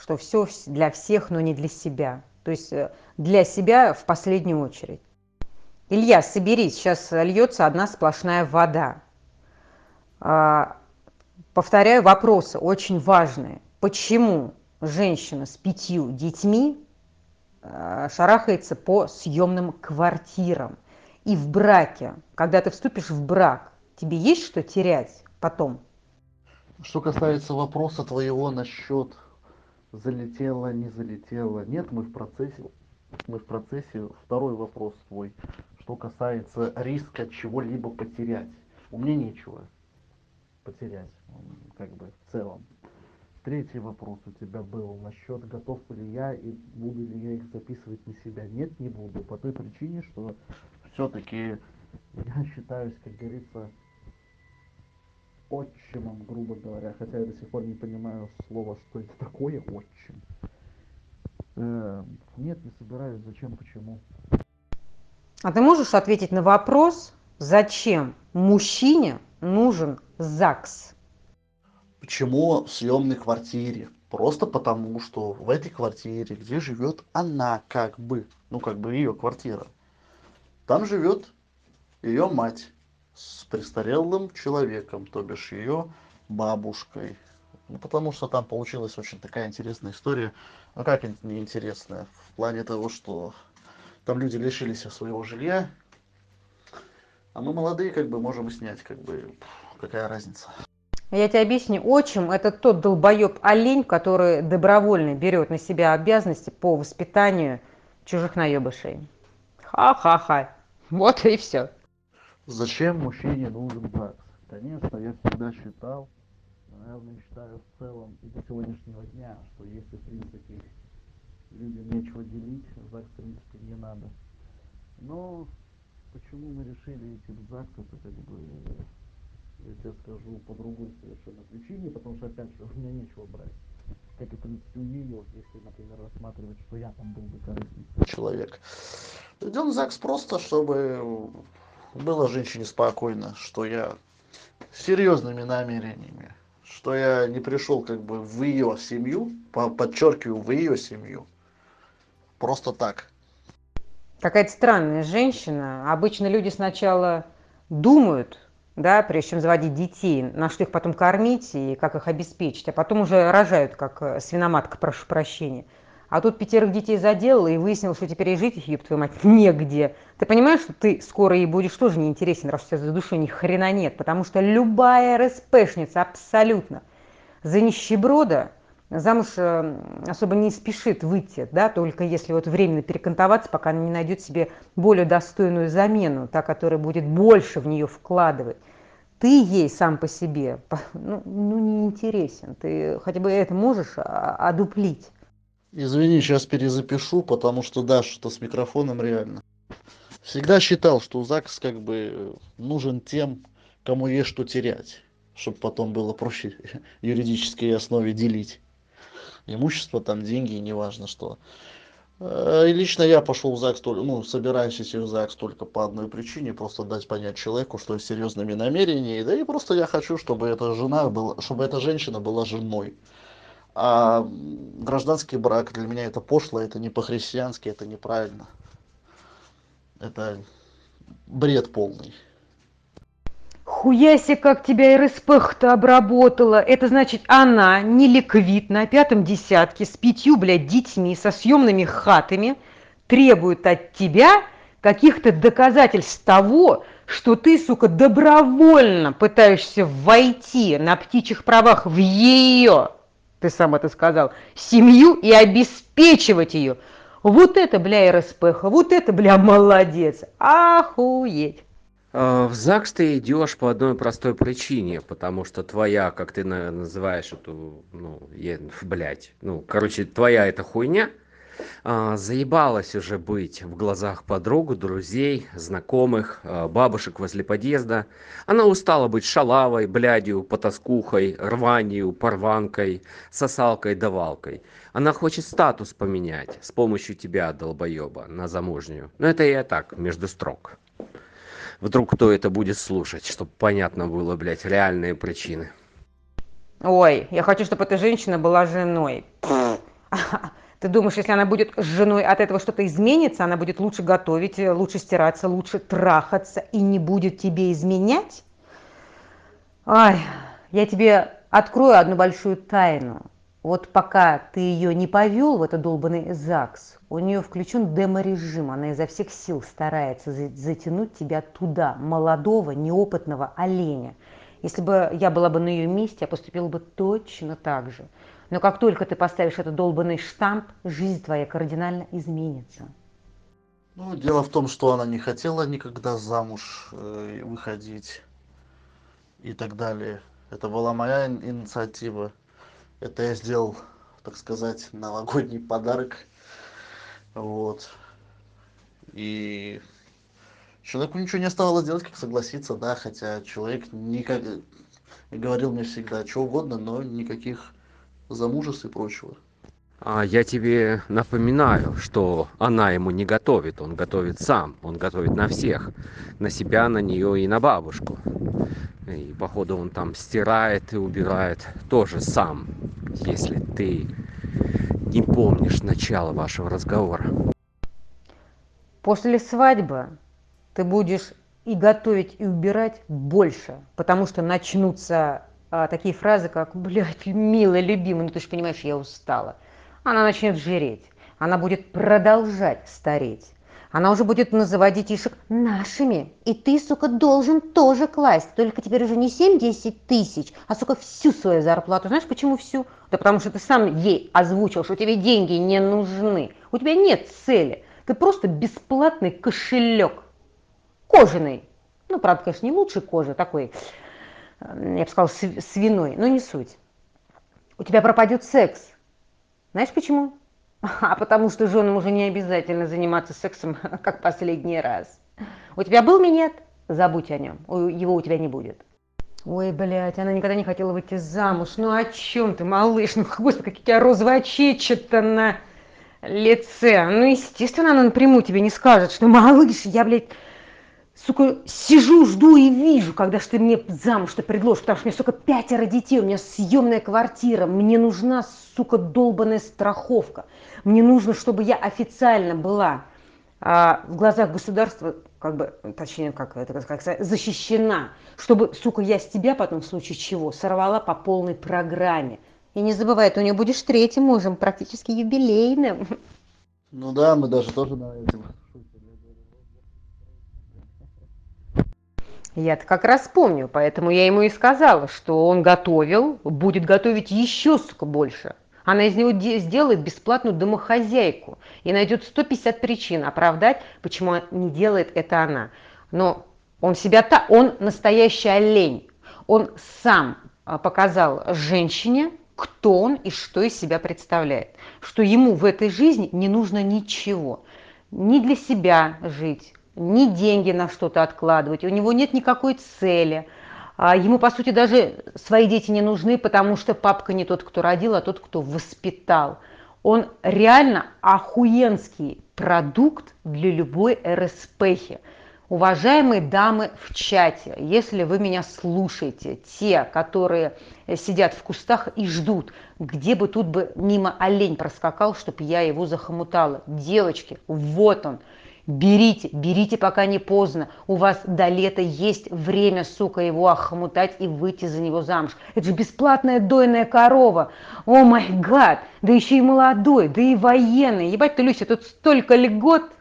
что все для всех, но не для себя. То есть для себя в последнюю очередь. Илья, соберись, сейчас льется одна сплошная вода. Повторяю, вопросы очень важные. Почему женщина с пятью детьми шарахается по съемным квартирам? И в браке, когда ты вступишь в брак, тебе есть что терять потом? Что касается вопроса твоего насчет залетело, не залетело, нет, мы в процессе, мы в процессе. Второй вопрос твой, что касается риска чего-либо потерять. У меня нечего потерять, как бы в целом. Третий вопрос у тебя был насчет, готов ли я и буду ли я их записывать на себя. Нет, не буду, по той причине, что все-таки я считаюсь, как говорится, отчимом, грубо говоря, хотя я до сих пор не понимаю слова, что это такое отчим. Э, нет, не собираюсь, зачем, почему. А ты можешь ответить на вопрос, зачем мужчине нужен ЗАГС? Почему в съемной квартире? Просто потому, что в этой квартире, где живет она, как бы, ну как бы ее квартира, там живет ее мать с престарелым человеком, то бишь ее бабушкой. Ну, потому что там получилась очень такая интересная история, ну как неинтересная, в плане того, что там люди лишились своего жилья, а мы молодые, как бы можем снять, как бы какая разница. Я тебе объясню. Отчим – это тот долбоеб-олень, который добровольно берет на себя обязанности по воспитанию чужих наебышей. Ха-ха-ха. Вот и все. Зачем мужчине нужен ЗАГС? Конечно, я всегда считал, наверное, считаю в целом и до сегодняшнего дня, что если, в принципе, людям нечего делить, ЗАГС, в принципе, не надо. Но почему мы решили идти в ЗАГС, это как бы... Я тебе скажу по другой совершенно причине, потому что, опять же, у меня нечего брать. Как и, в принципе, у нее, если, например, рассматривать, что я там был бы корыстный человек. Идем в ЗАГС просто, чтобы было женщине спокойно, что я с серьезными намерениями, что я не пришел как бы в ее семью, подчеркиваю, в ее семью, просто так. Какая-то странная женщина. Обычно люди сначала думают, да, прежде чем заводить детей, на что их потом кормить и как их обеспечить, а потом уже рожают, как свиноматка, прошу прощения. А тут пятерых детей заделала и выяснилось, что теперь и жить их, еб твою мать, негде. Ты понимаешь, что ты скоро ей будешь тоже неинтересен, раз у тебя за душой ни хрена нет, потому что любая РСПшница абсолютно за нищеброда замуж особо не спешит выйти, да, только если вот временно перекантоваться, пока она не найдет себе более достойную замену, та, которая будет больше в нее вкладывать. Ты ей сам по себе, ну, ну не интересен, ты хотя бы это можешь одуплить. Извини, сейчас перезапишу, потому что да, что-то с микрофоном реально. Всегда считал, что ЗАГС как бы нужен тем, кому есть что терять, чтобы потом было проще юридической основе делить. Имущество, там, деньги, неважно что. И лично я пошел в ЗАГС, ну, собираюсь идти в ЗАГС только по одной причине, просто дать понять человеку, что с серьезными намерениями, да и просто я хочу, чтобы эта жена была, чтобы эта женщина была женой. А гражданский брак для меня это пошло, это не по-христиански, это неправильно. Это бред полный. Хуяси, как тебя РСПХ-то обработала. Это значит, она не ликвид на пятом десятке с пятью, блядь, детьми, со съемными хатами, требует от тебя каких-то доказательств того, что ты, сука, добровольно пытаешься войти на птичьих правах в ее, ты сам это сказал, семью и обеспечивать ее. Вот это, бля, РСПХ, вот это, бля, молодец. Охуеть. В ЗАГС ты идешь по одной простой причине, потому что твоя, как ты называешь эту, ну, я, блядь, ну, короче, твоя эта хуйня, а, заебалась уже быть в глазах подруг, друзей, знакомых, а, бабушек возле подъезда. Она устала быть шалавой, блядью, потаскухой, рванью, порванкой, сосалкой, давалкой. Она хочет статус поменять с помощью тебя, долбоеба, на замужнюю. Но это я так, между строк. Вдруг кто это будет слушать, чтобы понятно было, блядь, реальные причины. Ой, я хочу, чтобы эта женщина была женой. Пфф. Ты думаешь, если она будет с женой, от этого что-то изменится, она будет лучше готовить, лучше стираться, лучше трахаться и не будет тебе изменять? Ай, я тебе открою одну большую тайну. Вот пока ты ее не повел в этот долбанный ЗАГС, у нее включен деморежим, она изо всех сил старается затянуть тебя туда, молодого, неопытного оленя. Если бы я была бы на ее месте, я поступила бы точно так же. Но как только ты поставишь этот долбанный штамп, жизнь твоя кардинально изменится. Ну, дело в том, что она не хотела никогда замуж э, выходить и так далее. Это была моя инициатива. Это я сделал, так сказать, новогодний подарок. Вот. И человеку ничего не оставалось делать, как согласиться, да, хотя человек никак... говорил мне всегда что угодно, но никаких замужеств и прочего. А я тебе напоминаю, что она ему не готовит, он готовит сам, он готовит на всех, на себя, на нее и на бабушку. И походу он там стирает и убирает тоже сам, если ты не помнишь начало вашего разговора. После свадьбы ты будешь и готовить, и убирать больше, потому что начнутся а, такие фразы, как «блядь, милая, любимая, ну ты же понимаешь, я устала». Она начнет жиреть, она будет продолжать стареть. Она уже будет называть детишек нашими. И ты, сука, должен тоже класть. Только теперь уже не семь-десять тысяч, а, сука, всю свою зарплату. Знаешь, почему всю? Да потому что ты сам ей озвучил, что тебе деньги не нужны. У тебя нет цели. Ты просто бесплатный кошелек. Кожаный. Ну, правда, конечно, не лучше кожи, такой, я бы сказала, свиной. Но не суть. У тебя пропадет секс. Знаешь, почему? А потому что женам уже не обязательно заниматься сексом, как последний раз. У тебя был минет? Забудь о нем. Его у тебя не будет. Ой, блядь, она никогда не хотела выйти замуж. Ну о чем ты, малыш? Ну, господи, какие у тебя розовые очечки-то на лице. Ну, естественно, она напрямую тебе не скажет, что, малыш, я, блядь, сука, сижу, жду и вижу, когда ж ты мне замуж-то предложишь, потому что у меня, сука, пятеро детей, у меня съемная квартира, мне нужна, сука, долбаная страховка, мне нужно, чтобы я официально была а, в глазах государства, как бы, точнее, как это как сказать, защищена, чтобы, сука, я с тебя потом в случае чего сорвала по полной программе. И не забывай, ты у нее будешь третьим мужем, практически юбилейным. Ну да, мы даже тоже на этом... Я-то как раз помню, поэтому я ему и сказала, что он готовил, будет готовить еще, сука, больше. Она из него сделает бесплатную домохозяйку и найдет сто пятьдесят причин оправдать, почему не делает это она. Но он себя-то, он настоящий олень. Он сам показал женщине, кто он и что из себя представляет. Что ему в этой жизни не нужно ничего. Ни для себя жить, ни деньги на что-то откладывать, у него нет никакой цели. Ему, по сути, даже свои дети не нужны, потому что папка не тот, кто родил, а тот, кто воспитал. Он реально охуенский продукт для любой РСПхи. Уважаемые дамы в чате, если вы меня слушаете, те, которые сидят в кустах и ждут, где бы тут бы мимо олень проскакал, чтобы я его захомутала. Девочки, вот он. Берите, берите, пока не поздно. У вас до лета есть время, сука, его охмутать и выйти за него замуж. Это же бесплатная дойная корова. О май гад, да еще и молодой, да и военный. Ебать ты, Люся, тут столько льгот.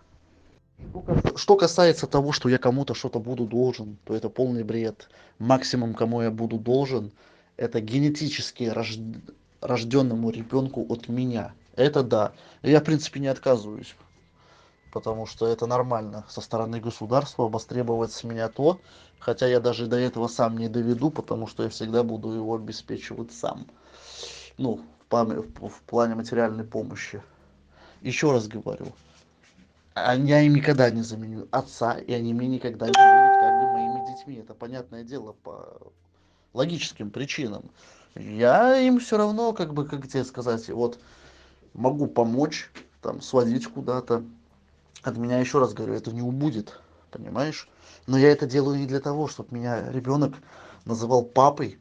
Что касается того, что я кому-то что-то буду должен, то это полный бред. Максимум, кому я буду должен, это генетически рож... рожденному ребенку от меня. Это да. Я, в принципе, не отказываюсь. Потому что это нормально со стороны государства востребовать с меня то, хотя я даже до этого сам не доведу, потому что я всегда буду его обеспечивать сам. Ну, в плане материальной помощи. Еще раз говорю, я им никогда не заменю отца, и они мне никогда не будут как бы моими детьми. Это понятное дело по логическим причинам. Я им все равно, как бы, как тебе сказать, вот могу помочь, там, сводить куда-то. От меня, еще раз говорю, это не убудет, понимаешь? Но я это делаю не для того, чтобы меня ребенок называл папой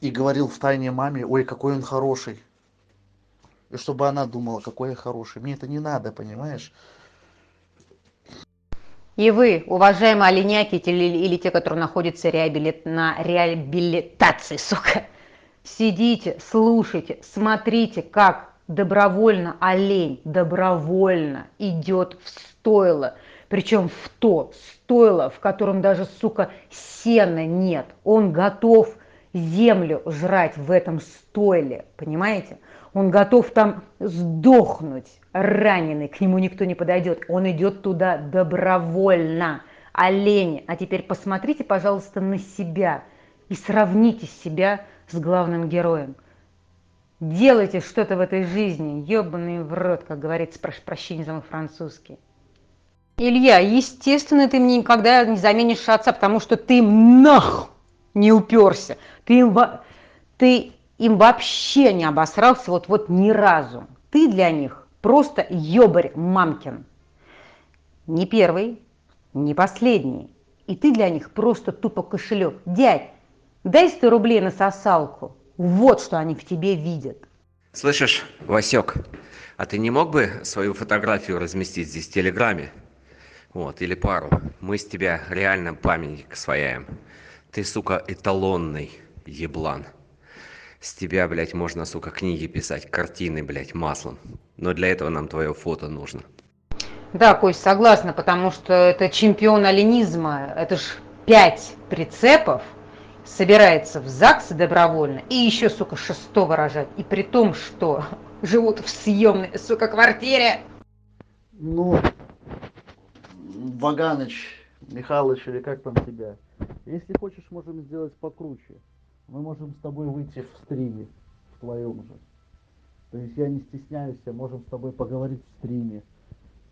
и говорил втайне маме, ой, какой он хороший. И чтобы она думала, какой я хороший. Мне это не надо, понимаешь? И вы, уважаемые оленяки или те, которые находятся реабилит... на реабилитации, сука, сидите, слушайте, смотрите, как добровольно олень добровольно идет в стойло. Причем в то стойло, в котором даже, сука, сена нет. Он готов землю жрать в этом стойле, понимаете? Он готов там сдохнуть, раненый, к нему никто не подойдет. Он идет туда добровольно. Олени, а теперь посмотрите, пожалуйста, на себя и сравните себя с главным героем. Делайте что-то в этой жизни, ебаный в рот, как говорится, прошу прощения за мой французский. Илья, естественно, ты мне никогда не заменишь отца, потому что ты нах не уперся. Ты им, ты им вообще не обосрался вот-вот ни разу. Ты для них просто ёбарь мамкин. Не первый, не последний. И ты для них просто тупо кошелек. Дядь, дай сто рублей на сосалку. Вот что они в тебе видят. Слышишь, Васек, а ты не мог бы свою фотографию разместить здесь в Телеграме? Вот, или пару. Мы с тебя реально памятник освояем. Ты, сука, эталонный еблан. С тебя, блядь, можно, сука, книги писать, картины, блядь, маслом. Но для этого нам твое фото нужно. Да, Кость, согласна, потому что это чемпион оленизма. Это ж пять прицепов собирается в ЗАГС добровольно и еще, сука, шестого рожать. И при том, что живут в съемной, сука, квартире. Ну... Ваганыч, Михалыч или как там тебя. Если хочешь, можем сделать покруче. Мы можем с тобой выйти в стриме, в твоем же. То есть я не стесняюсь, а можем с тобой поговорить в стриме.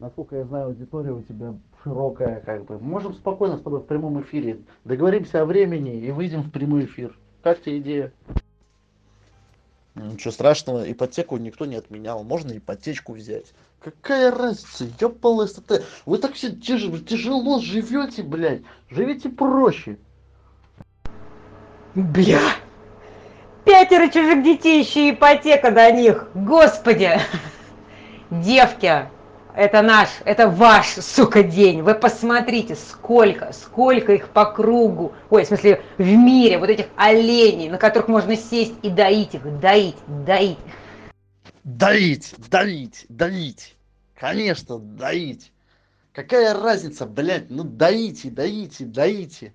Насколько я знаю, аудитория у тебя широкая, как бы. Можем спокойно с тобой в прямом эфире. Договоримся о времени и выйдем в прямой эфир. Как тебе идея? Ничего страшного, ипотеку никто не отменял, можно ипотечку взять. Какая разница, ёппал СТТ. Вы так все тяжело живете, блядь. Живите проще. Бля. Пятеро чужих детей, еще ипотека до них. Господи. Девки, это наш, это ваш, сука, день. Вы посмотрите, сколько, сколько их по кругу. Ой, в смысле, в мире вот этих оленей, на которых можно сесть и доить их, доить, доить. Доить, доить, доить. Конечно, доить. Какая разница, блядь, ну доите, доите, доите.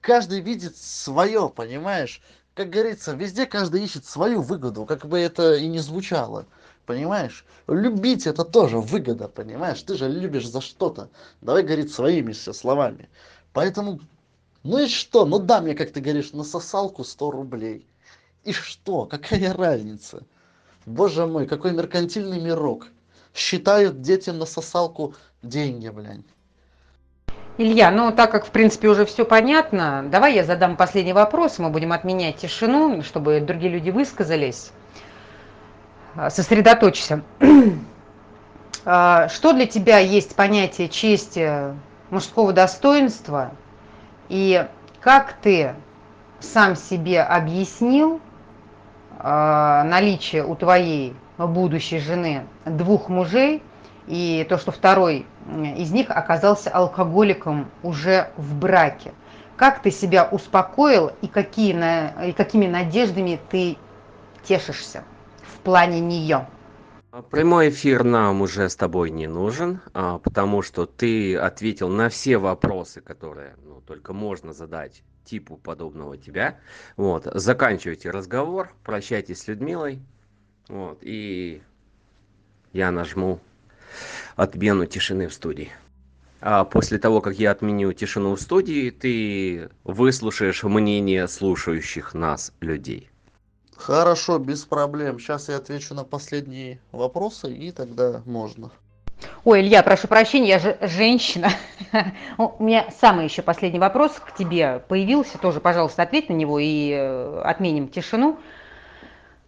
Каждый видит свое, понимаешь? Как говорится, везде каждый ищет свою выгоду, как бы это и не звучало. Понимаешь? Любить это тоже выгода, понимаешь? Ты же любишь за что-то. Давай говорить своими все словами. Поэтому, ну и что? Ну да, мне, как ты говоришь, на сосалку сто рублей. И что? Какая разница? Боже мой, какой меркантильный мирок. Считают детям на сосалку деньги, блядь. Илья, ну так как, в принципе, уже все понятно, давай я задам последний вопрос, мы будем отменять тишину, чтобы другие люди высказались. Сосредоточься. Что для тебя есть понятие чести, мужского достоинства, и как ты сам себе объяснил наличие у твоей будущей жены двух мужей, и то, что второй из них оказался алкоголиком уже в браке? Как ты себя успокоил и, какие, и какими надеждами ты тешишься в плане нее? Прямой эфир нам уже с тобой не нужен, потому что ты ответил на все вопросы, которые, ну, только можно задать типу подобного тебя. Вот. Заканчивайте разговор, прощайтесь с Людмилой. Вот. И я нажму отмену тишины в студии. А после того, как я отменю тишину в студии, ты выслушаешь мнение слушающих нас людей. Хорошо, без проблем. Сейчас я отвечу на последние вопросы, и тогда можно. Ой, Илья, прошу прощения, я же женщина. У меня самый еще последний вопрос к тебе появился. Тоже, пожалуйста, ответь на него и отменим тишину.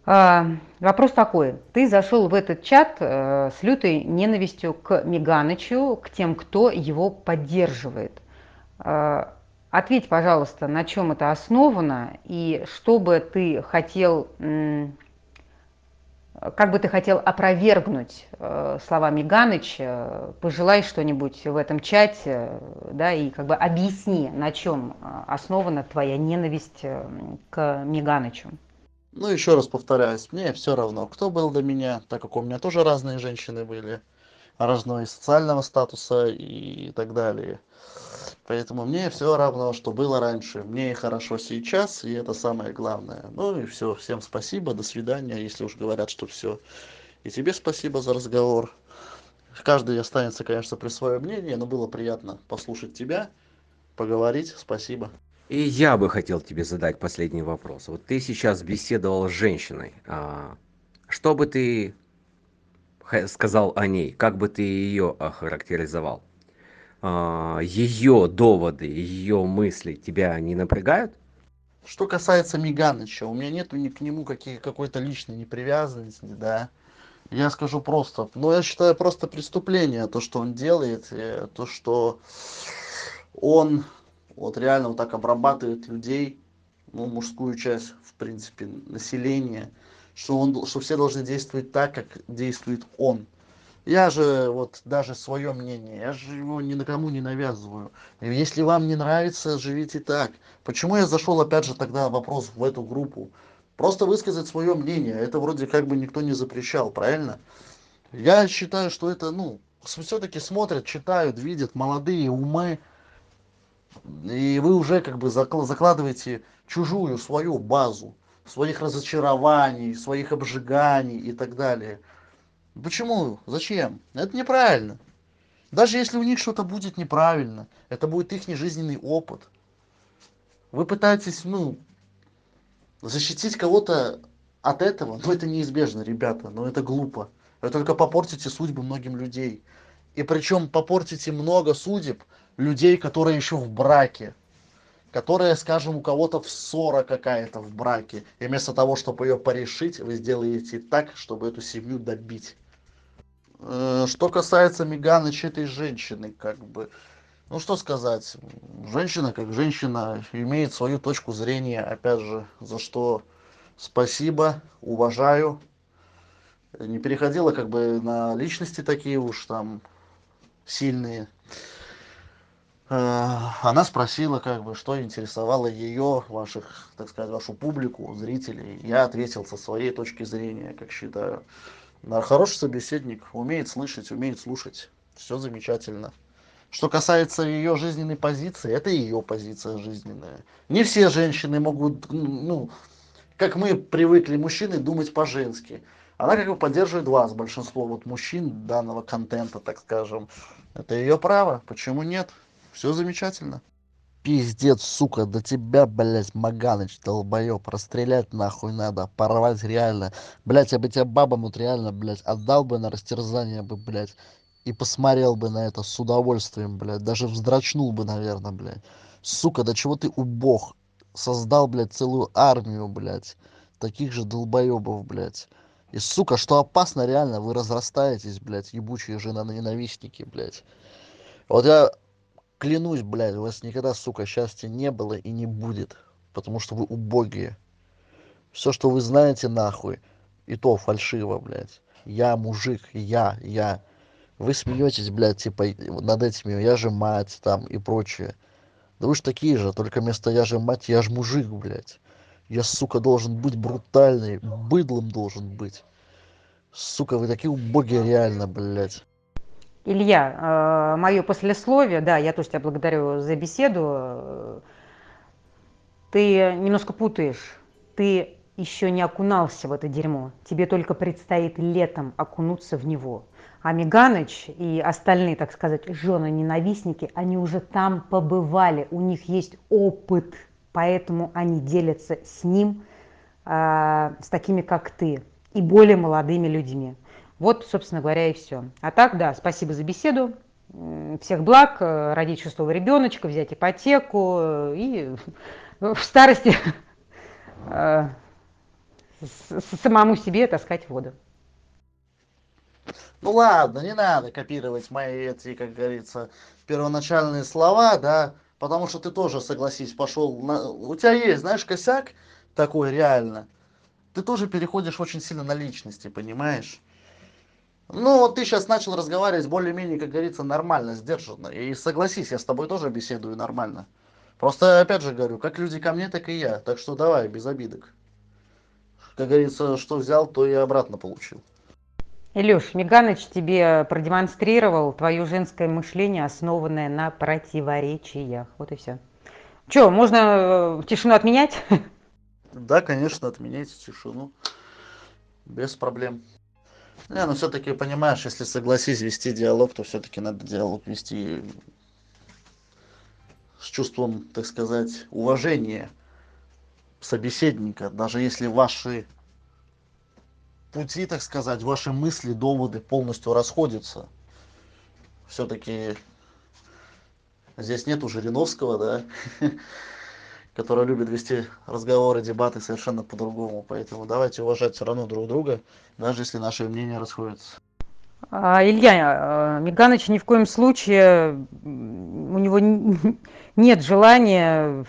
Вопрос такой. Ты зашел в этот чат с лютой ненавистью к Миганычу, к тем, кто его поддерживает. Ответь, пожалуйста, на чем это основано и что бы ты хотел Как бы ты хотел опровергнуть э, слова Миганыча, пожелай что-нибудь в этом чате, да, и как бы объясни, на чем основана твоя ненависть к Миганычу. Ну, еще раз повторяюсь, мне все равно, кто был до меня, так как у меня тоже разные женщины были, разного социального статуса и так далее. Поэтому мне все равно, что было раньше. Мне хорошо сейчас, и это самое главное. Ну и все. Всем спасибо, до свидания, если уж говорят, что все. И тебе спасибо за разговор. Каждый останется, конечно, при своем мнении, но было приятно послушать тебя, поговорить. Спасибо. И я бы хотел тебе задать последний вопрос. Вот ты сейчас беседовал с женщиной. Что бы ты сказал о ней? Как бы ты ее охарактеризовал? Ее доводы, ее мысли тебя не напрягают? Что касается Миганыча, у меня нету ни к нему какие, какой-то личной непривязанности, да. Я скажу просто, ну я считаю просто преступление, то, что он делает, то, что он вот реально вот так обрабатывает людей, ну мужскую часть, в принципе, населения, что, он, что все должны действовать так, как действует он. Я же вот даже свое мнение, я же его ни на кому не навязываю. Если вам не нравится, живите так. Почему я зашел опять же тогда вопрос в эту группу? Просто высказать свое мнение, это вроде как бы никто не запрещал, правильно? Я считаю, что это, ну, все-таки смотрят, читают, видят молодые умы. И вы уже как бы закладываете чужую свою базу, своих разочарований, своих обжиганий и так далее. Почему? Зачем? Это неправильно. Даже если у них что-то будет неправильно, это будет их жизненный опыт. Вы пытаетесь, ну, защитить кого-то от этого, но это неизбежно, ребята, но это глупо. Вы только попортите судьбы многим людей. И причем попортите много судеб людей, которые еще в браке. Которые, скажем, у кого-то ссора какая-то в браке. И вместо того, чтобы ее порешить, вы сделаете так, чтобы эту семью добить. Что касается Миганыча, этой женщины, как бы, ну что сказать, женщина как женщина имеет свою точку зрения, опять же, за что спасибо, уважаю. Не переходила как бы на личности такие уж там сильные. Она спросила, как бы, что интересовало ее, ваших, так сказать, вашу публику, зрителей. Я ответил со своей точки зрения, как считаю. Хороший собеседник, умеет слышать, умеет слушать. Все замечательно. Что касается ее жизненной позиции, это ее позиция жизненная. Не все женщины могут, ну, как мы привыкли, мужчины, думать по-женски. Она как бы поддерживает вас, большинство вот мужчин данного контента, так скажем. Это ее право, почему нет? Все замечательно. Пиздец, сука, до тебя, блядь, Маганыч, долбоёб, расстрелять нахуй надо, порвать реально. Блядь, я бы тебя бабам вот реально, блядь, отдал бы на растерзание бы, блядь, и посмотрел бы на это с удовольствием, блядь, даже вздрочнул бы, наверное, блядь. Сука, до чего ты убог? Создал, блядь, целую армию, блядь, таких же долбоёбов, блядь. И, сука, что опасно реально, вы разрастаетесь, блядь, ебучие жена-ненавистники, блядь. Вот я... Клянусь, блядь, у вас никогда, сука, счастья не было и не будет, потому что вы убогие. Все, что вы знаете, нахуй, и то фальшиво, блядь. Я мужик, я, я. Вы смеетесь, блядь, типа, над этими, я же мать, там, и прочее. Да вы ж такие же, только вместо я же мать, я же мужик, блядь. Я, сука, должен быть брутальный, быдлом должен быть. Сука, вы такие убогие реально, блядь. Илья, мое послесловие, да, я тоже тебя благодарю за беседу. Ты немножко путаешь, ты еще не окунался в это дерьмо, тебе только предстоит летом окунуться в него. А Миганыч и остальные, так сказать, жены-ненавистники, они уже там побывали, у них есть опыт, поэтому они делятся с ним, с такими, как ты, и более молодыми людьми. Вот, собственно говоря, и все. А так, да, спасибо за беседу. Всех благ, родить шестого ребеночка, взять ипотеку и в старости самому себе таскать воду. Ну ладно, не надо копировать мои эти, как говорится, первоначальные слова, да, потому что ты тоже, согласись, пошел на... У тебя есть, знаешь, косяк такой реально. ты тоже переходишь очень сильно на личности, понимаешь? Ну, вот ты сейчас начал разговаривать более-менее, как говорится, нормально, сдержанно. И согласись, я с тобой тоже беседую нормально. Просто, опять же говорю, как люди ко мне, так и я. Так что давай, без обидок. Как говорится, что взял, то и обратно получил. Илюш, Миганыч тебе продемонстрировал твое женское мышление, основанное на противоречиях. Вот и все. Че, можно тишину отменять? Да, конечно, отменять тишину. Без проблем. Не, ну все-таки, понимаешь, если согласись вести диалог, то все-таки надо диалог вести с чувством, так сказать, уважения собеседника. Даже если ваши пути, так сказать, ваши мысли, доводы полностью расходятся. Все-таки здесь нету Жириновского, да, который любит вести разговоры, дебаты совершенно по-другому. Поэтому давайте уважать все равно друг друга, даже если наши мнения расходятся. Илья, Миганыч ни в коем случае, у него нет желания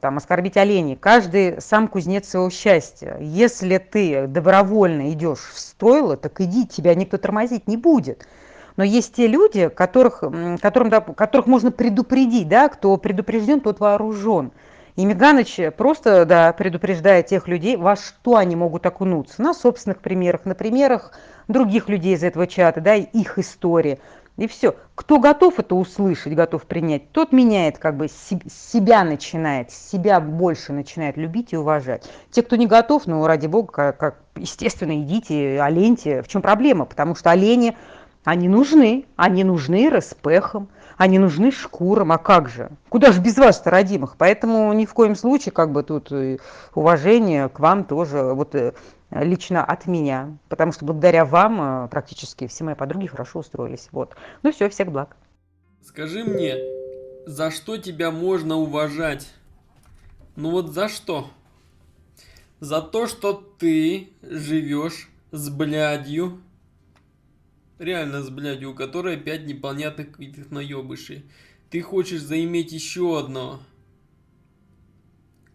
там оскорбить оленей. Каждый сам кузнец своего счастья. Если ты добровольно идешь в стойло, так иди, тебя никто тормозить не будет. Но есть те люди, которых, которым, да, которых можно предупредить, да, кто предупрежден, тот вооружен. И Миганыч просто, да, предупреждает тех людей, во что они могут окунуться. На собственных примерах, на примерах других людей из этого чата, да, их истории. И все. Кто готов это услышать, готов принять, тот меняет, как бы себя начинает, себя больше начинает любить и уважать. Те, кто не готов, ну, ради бога, как, как, естественно, идите, оленьте. В чем проблема? Потому что олени, они нужны, они нужны распехом, они нужны шкурам, а как же? Куда же без вас-то, родимых? Поэтому ни в коем случае, как бы, тут уважение к вам тоже, вот лично от меня, потому что благодаря вам практически все мои подруги хорошо устроились, вот. Ну все, всех благ. Скажи мне, за что тебя можно уважать? Ну вот за что? За то, что ты живешь с блядью, реально с блядью, у которой пять непонятных каких-то наебышей. Ты хочешь заиметь еще одного.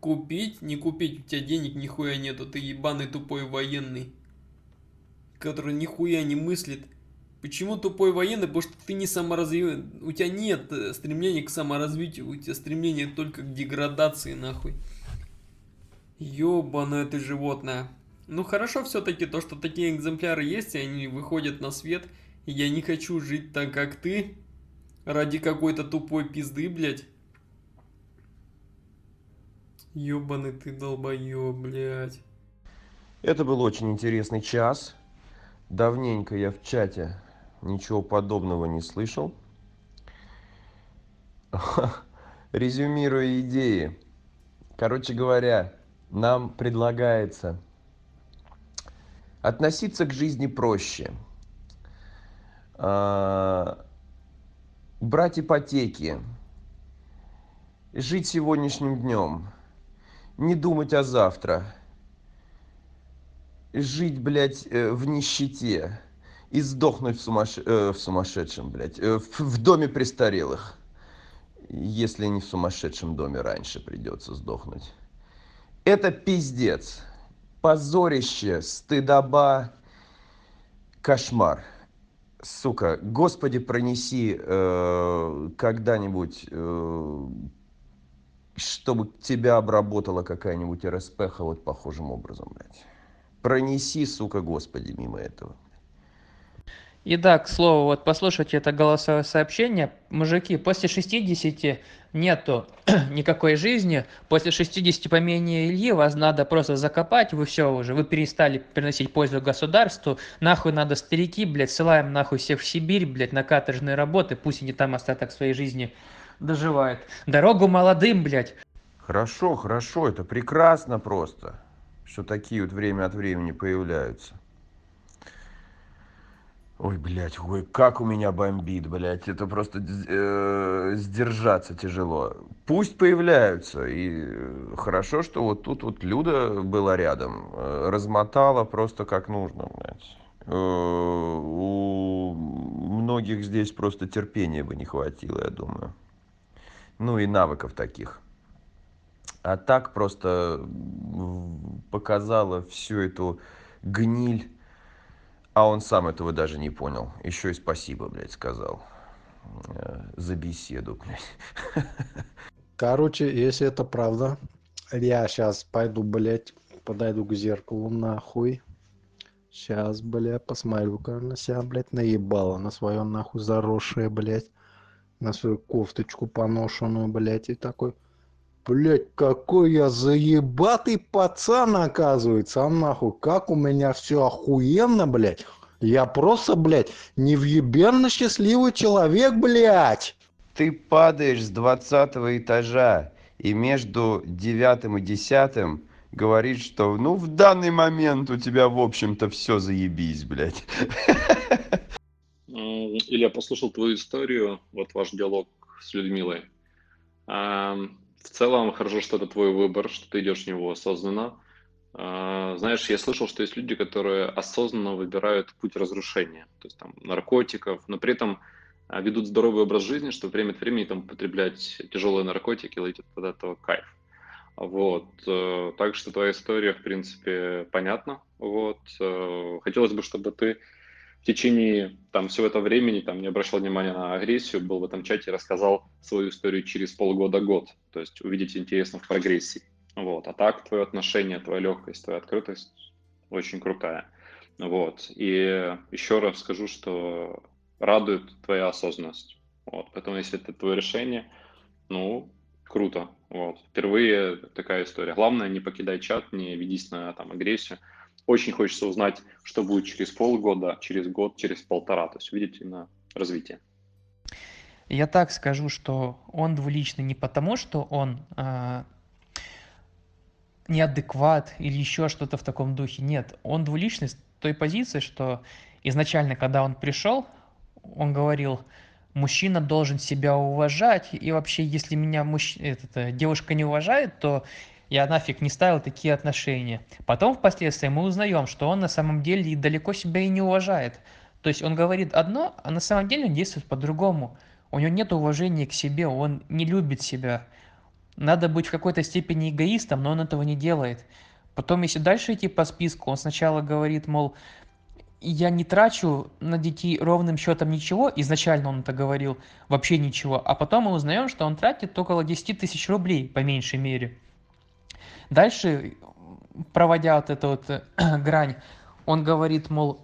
Купить, не купить, у тебя денег нихуя нету. Ты ебаный тупой военный, который нихуя не мыслит. Почему тупой военный? Потому что ты не саморазвиваешься. У тебя нет стремления к саморазвитию. У тебя стремление только к деградации, нахуй. Ебаное ты животное. Ну хорошо все-таки то, что такие экземпляры есть, и они выходят на свет. И я не хочу жить так, как ты, ради какой-то тупой пизды, блядь. Ёбаный ты долбоёб, блядь. Это был очень интересный час. Давненько я в чате ничего подобного не слышал. Резюмируя идеи. Короче говоря, нам предлагается относиться к жизни проще. Брать ипотеки. Жить сегодняшним днем. Не думать о завтра. Жить, блядь, в нищете. И сдохнуть в, сумасше... в сумасшедшем, блядь. В доме престарелых. Если не в сумасшедшем доме, раньше придется сдохнуть. Это пиздец. Позорище, стыдоба, кошмар. Сука, Господи, пронеси э, когда-нибудь, э, чтобы тебя обработала какая-нибудь РСПХ вот похожим образом, блядь. Пронеси, сука, Господи, мимо этого. И да, к слову, вот послушайте это голосовое сообщение. Мужики, после шестидесяти нету никакой жизни. После шестидесяти, по мнению Ильи, вас надо просто закопать. Вы все уже, вы перестали приносить пользу государству. Нахуй надо старики, блядь, ссылаем нахуй всех в Сибирь, блядь, на каторжные работы. Пусть они там остаток своей жизни доживают. Дорогу молодым, блядь. Хорошо, хорошо, это прекрасно просто, что такие вот время от времени появляются. Ой, блядь, ой, как у меня бомбит, блядь, это просто э, сдержаться тяжело. Пусть появляются, и хорошо, что вот тут вот Люда была рядом, размотала просто как нужно, блядь. Э, у многих здесь просто терпения бы не хватило, я думаю. Ну и навыков таких. А так просто показала всю эту гниль, а он сам этого даже не понял. Еще и спасибо, блядь, сказал за беседу, блядь. Короче, если это правда, я сейчас пойду, блядь, подойду к зеркалу, нахуй. Сейчас, блядь, посмотрю-ка на себя, блядь, наебала, на свое нахуй заросшее, блядь, на свою кофточку поношенную, блядь, и такой... Блять, какой я заебатый пацан, оказывается, а нахуй, как у меня все охуенно, блять. Я просто, блять, невъебенно счастливый человек, блять. Ты падаешь с двадцатого этажа и между девятым и десятым говорит, что ну в данный момент у тебя, в общем-то, все заебись, блять. Илья, послушал твою историю, вот ваш диалог с Людмилой. В целом, хорошо, что это твой выбор, что ты идешь в него осознанно. Знаешь, я слышал, что есть люди, которые осознанно выбирают путь разрушения, то есть там наркотиков, но при этом ведут здоровый образ жизни, чтобы время от времени там употреблять тяжелые наркотики, ловить от этого кайф. Вот. Так что твоя история, в принципе, понятна. Вот. Хотелось бы, чтобы ты в течение там всего этого времени там не обращал внимания на агрессию, был в этом чате, рассказал свою историю через полгода-год. То есть увидеть интересно в прогрессии. Вот. А так твое отношение, твоя легкость, твоя открытость очень крутая. Вот. И еще раз скажу, что радует твоя осознанность. Вот. Поэтому если это твое решение, ну, круто. Вот. Впервые такая история. Главное, не покидай чат, не ведись на там агрессию. Очень хочется узнать, что будет через полгода, через год, через полтора. То есть увидеть именно развитие. Я так скажу, что он двуличный не потому, что он э, неадекват или еще что-то в таком духе. Нет, он двуличный с той позиции, что изначально, когда он пришел, он говорил, мужчина должен себя уважать. И вообще, если меня мужч... Этот, девушка не уважает, то... Я нафиг не ставил такие отношения. Потом впоследствии мы узнаем, что он на самом деле далеко себя и не уважает. То есть он говорит одно, а на самом деле он действует по-другому. У него нет уважения к себе, он не любит себя. Надо быть в какой-то степени эгоистом, но он этого не делает. Потом, если дальше идти по списку, он сначала говорит, мол, я не трачу на детей ровным счетом ничего, изначально он это говорил, вообще ничего. А потом мы узнаем, что он тратит около десять тысяч рублей, по меньшей мере. Дальше, проводя вот эту вот грань, он говорит, мол,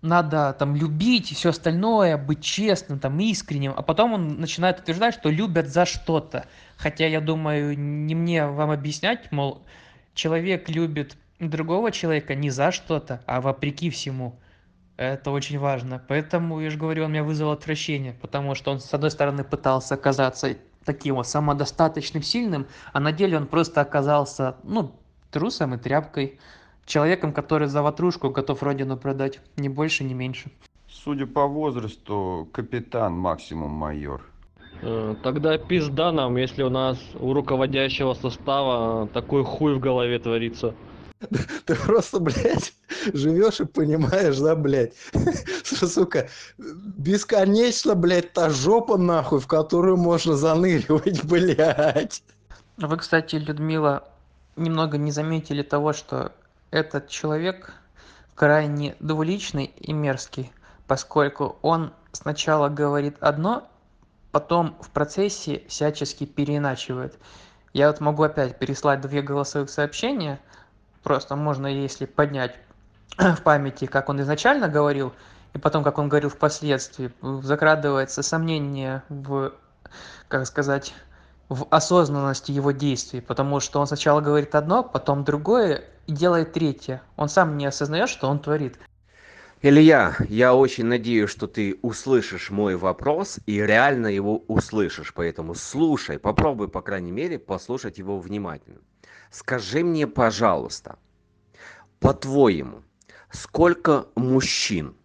надо там любить и все остальное, быть честным, там, искренним. А потом он начинает утверждать, что любят за что-то. Хотя, я думаю, не мне вам объяснять, мол, человек любит другого человека не за что-то, а вопреки всему. Это очень важно. Поэтому, я же говорю, он меня вызвал отвращение, потому что он, с одной стороны, пытался оказаться... таким вот самодостаточным, сильным, а на деле он просто оказался, ну, трусом и тряпкой, человеком, который за ватрушку готов родину продать, ни больше, ни меньше. Судя по возрасту, капитан максимум майор. Тогда пизда нам, если у нас у руководящего состава такой хуй в голове творится. Ты просто, блядь, живешь и понимаешь, да, блядь, что, сука, бесконечно, блядь, та жопа, нахуй, в которую можно заныривать, блядь. Вы, кстати, Людмила, немного не заметили того, что этот человек крайне двуличный и мерзкий, поскольку он сначала говорит одно, потом в процессе всячески переиначивает. Я вот могу опять переслать две голосовых сообщения. Просто можно, если поднять в памяти, как он изначально говорил, и потом, как он говорил впоследствии, закрадывается сомнение в, как сказать, в осознанности его действий, потому что он сначала говорит одно, потом другое и делает третье. Он сам не осознает, что он творит. Илья, я очень надеюсь, что ты услышишь мой вопрос и реально его услышишь, поэтому слушай, попробуй, по крайней мере, послушать его внимательно. Скажи мне, пожалуйста, по-твоему, сколько мужчин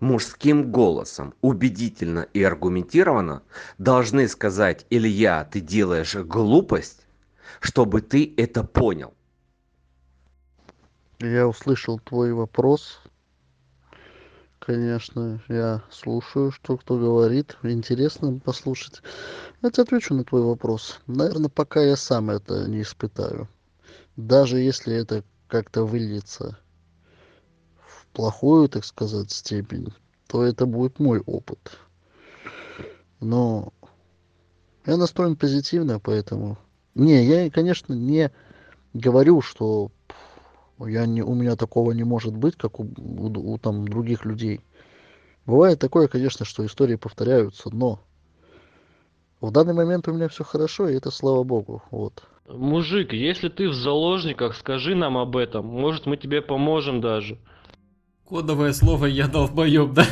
мужским голосом убедительно и аргументированно должны сказать: Илья, ты делаешь глупость, чтобы ты это понял? Я услышал твой вопрос. Конечно, я слушаю, что кто говорит. Интересно послушать. Я тебе отвечу на твой вопрос. Наверное, пока я сам это не испытаю. Даже если это как-то выльется в плохую, так сказать, степень, то это будет мой опыт. Но я настроен позитивно, поэтому... Не, я, конечно, не говорю, что... Я не, у меня такого не может быть, как у, у, у там, других людей. Бывает такое, конечно, что истории повторяются, но в данный момент у меня все хорошо, и это слава богу. Вот. Мужик, если ты в заложниках, скажи нам об этом. Может, мы тебе поможем даже. Кодовое слово «я долбоеб», да?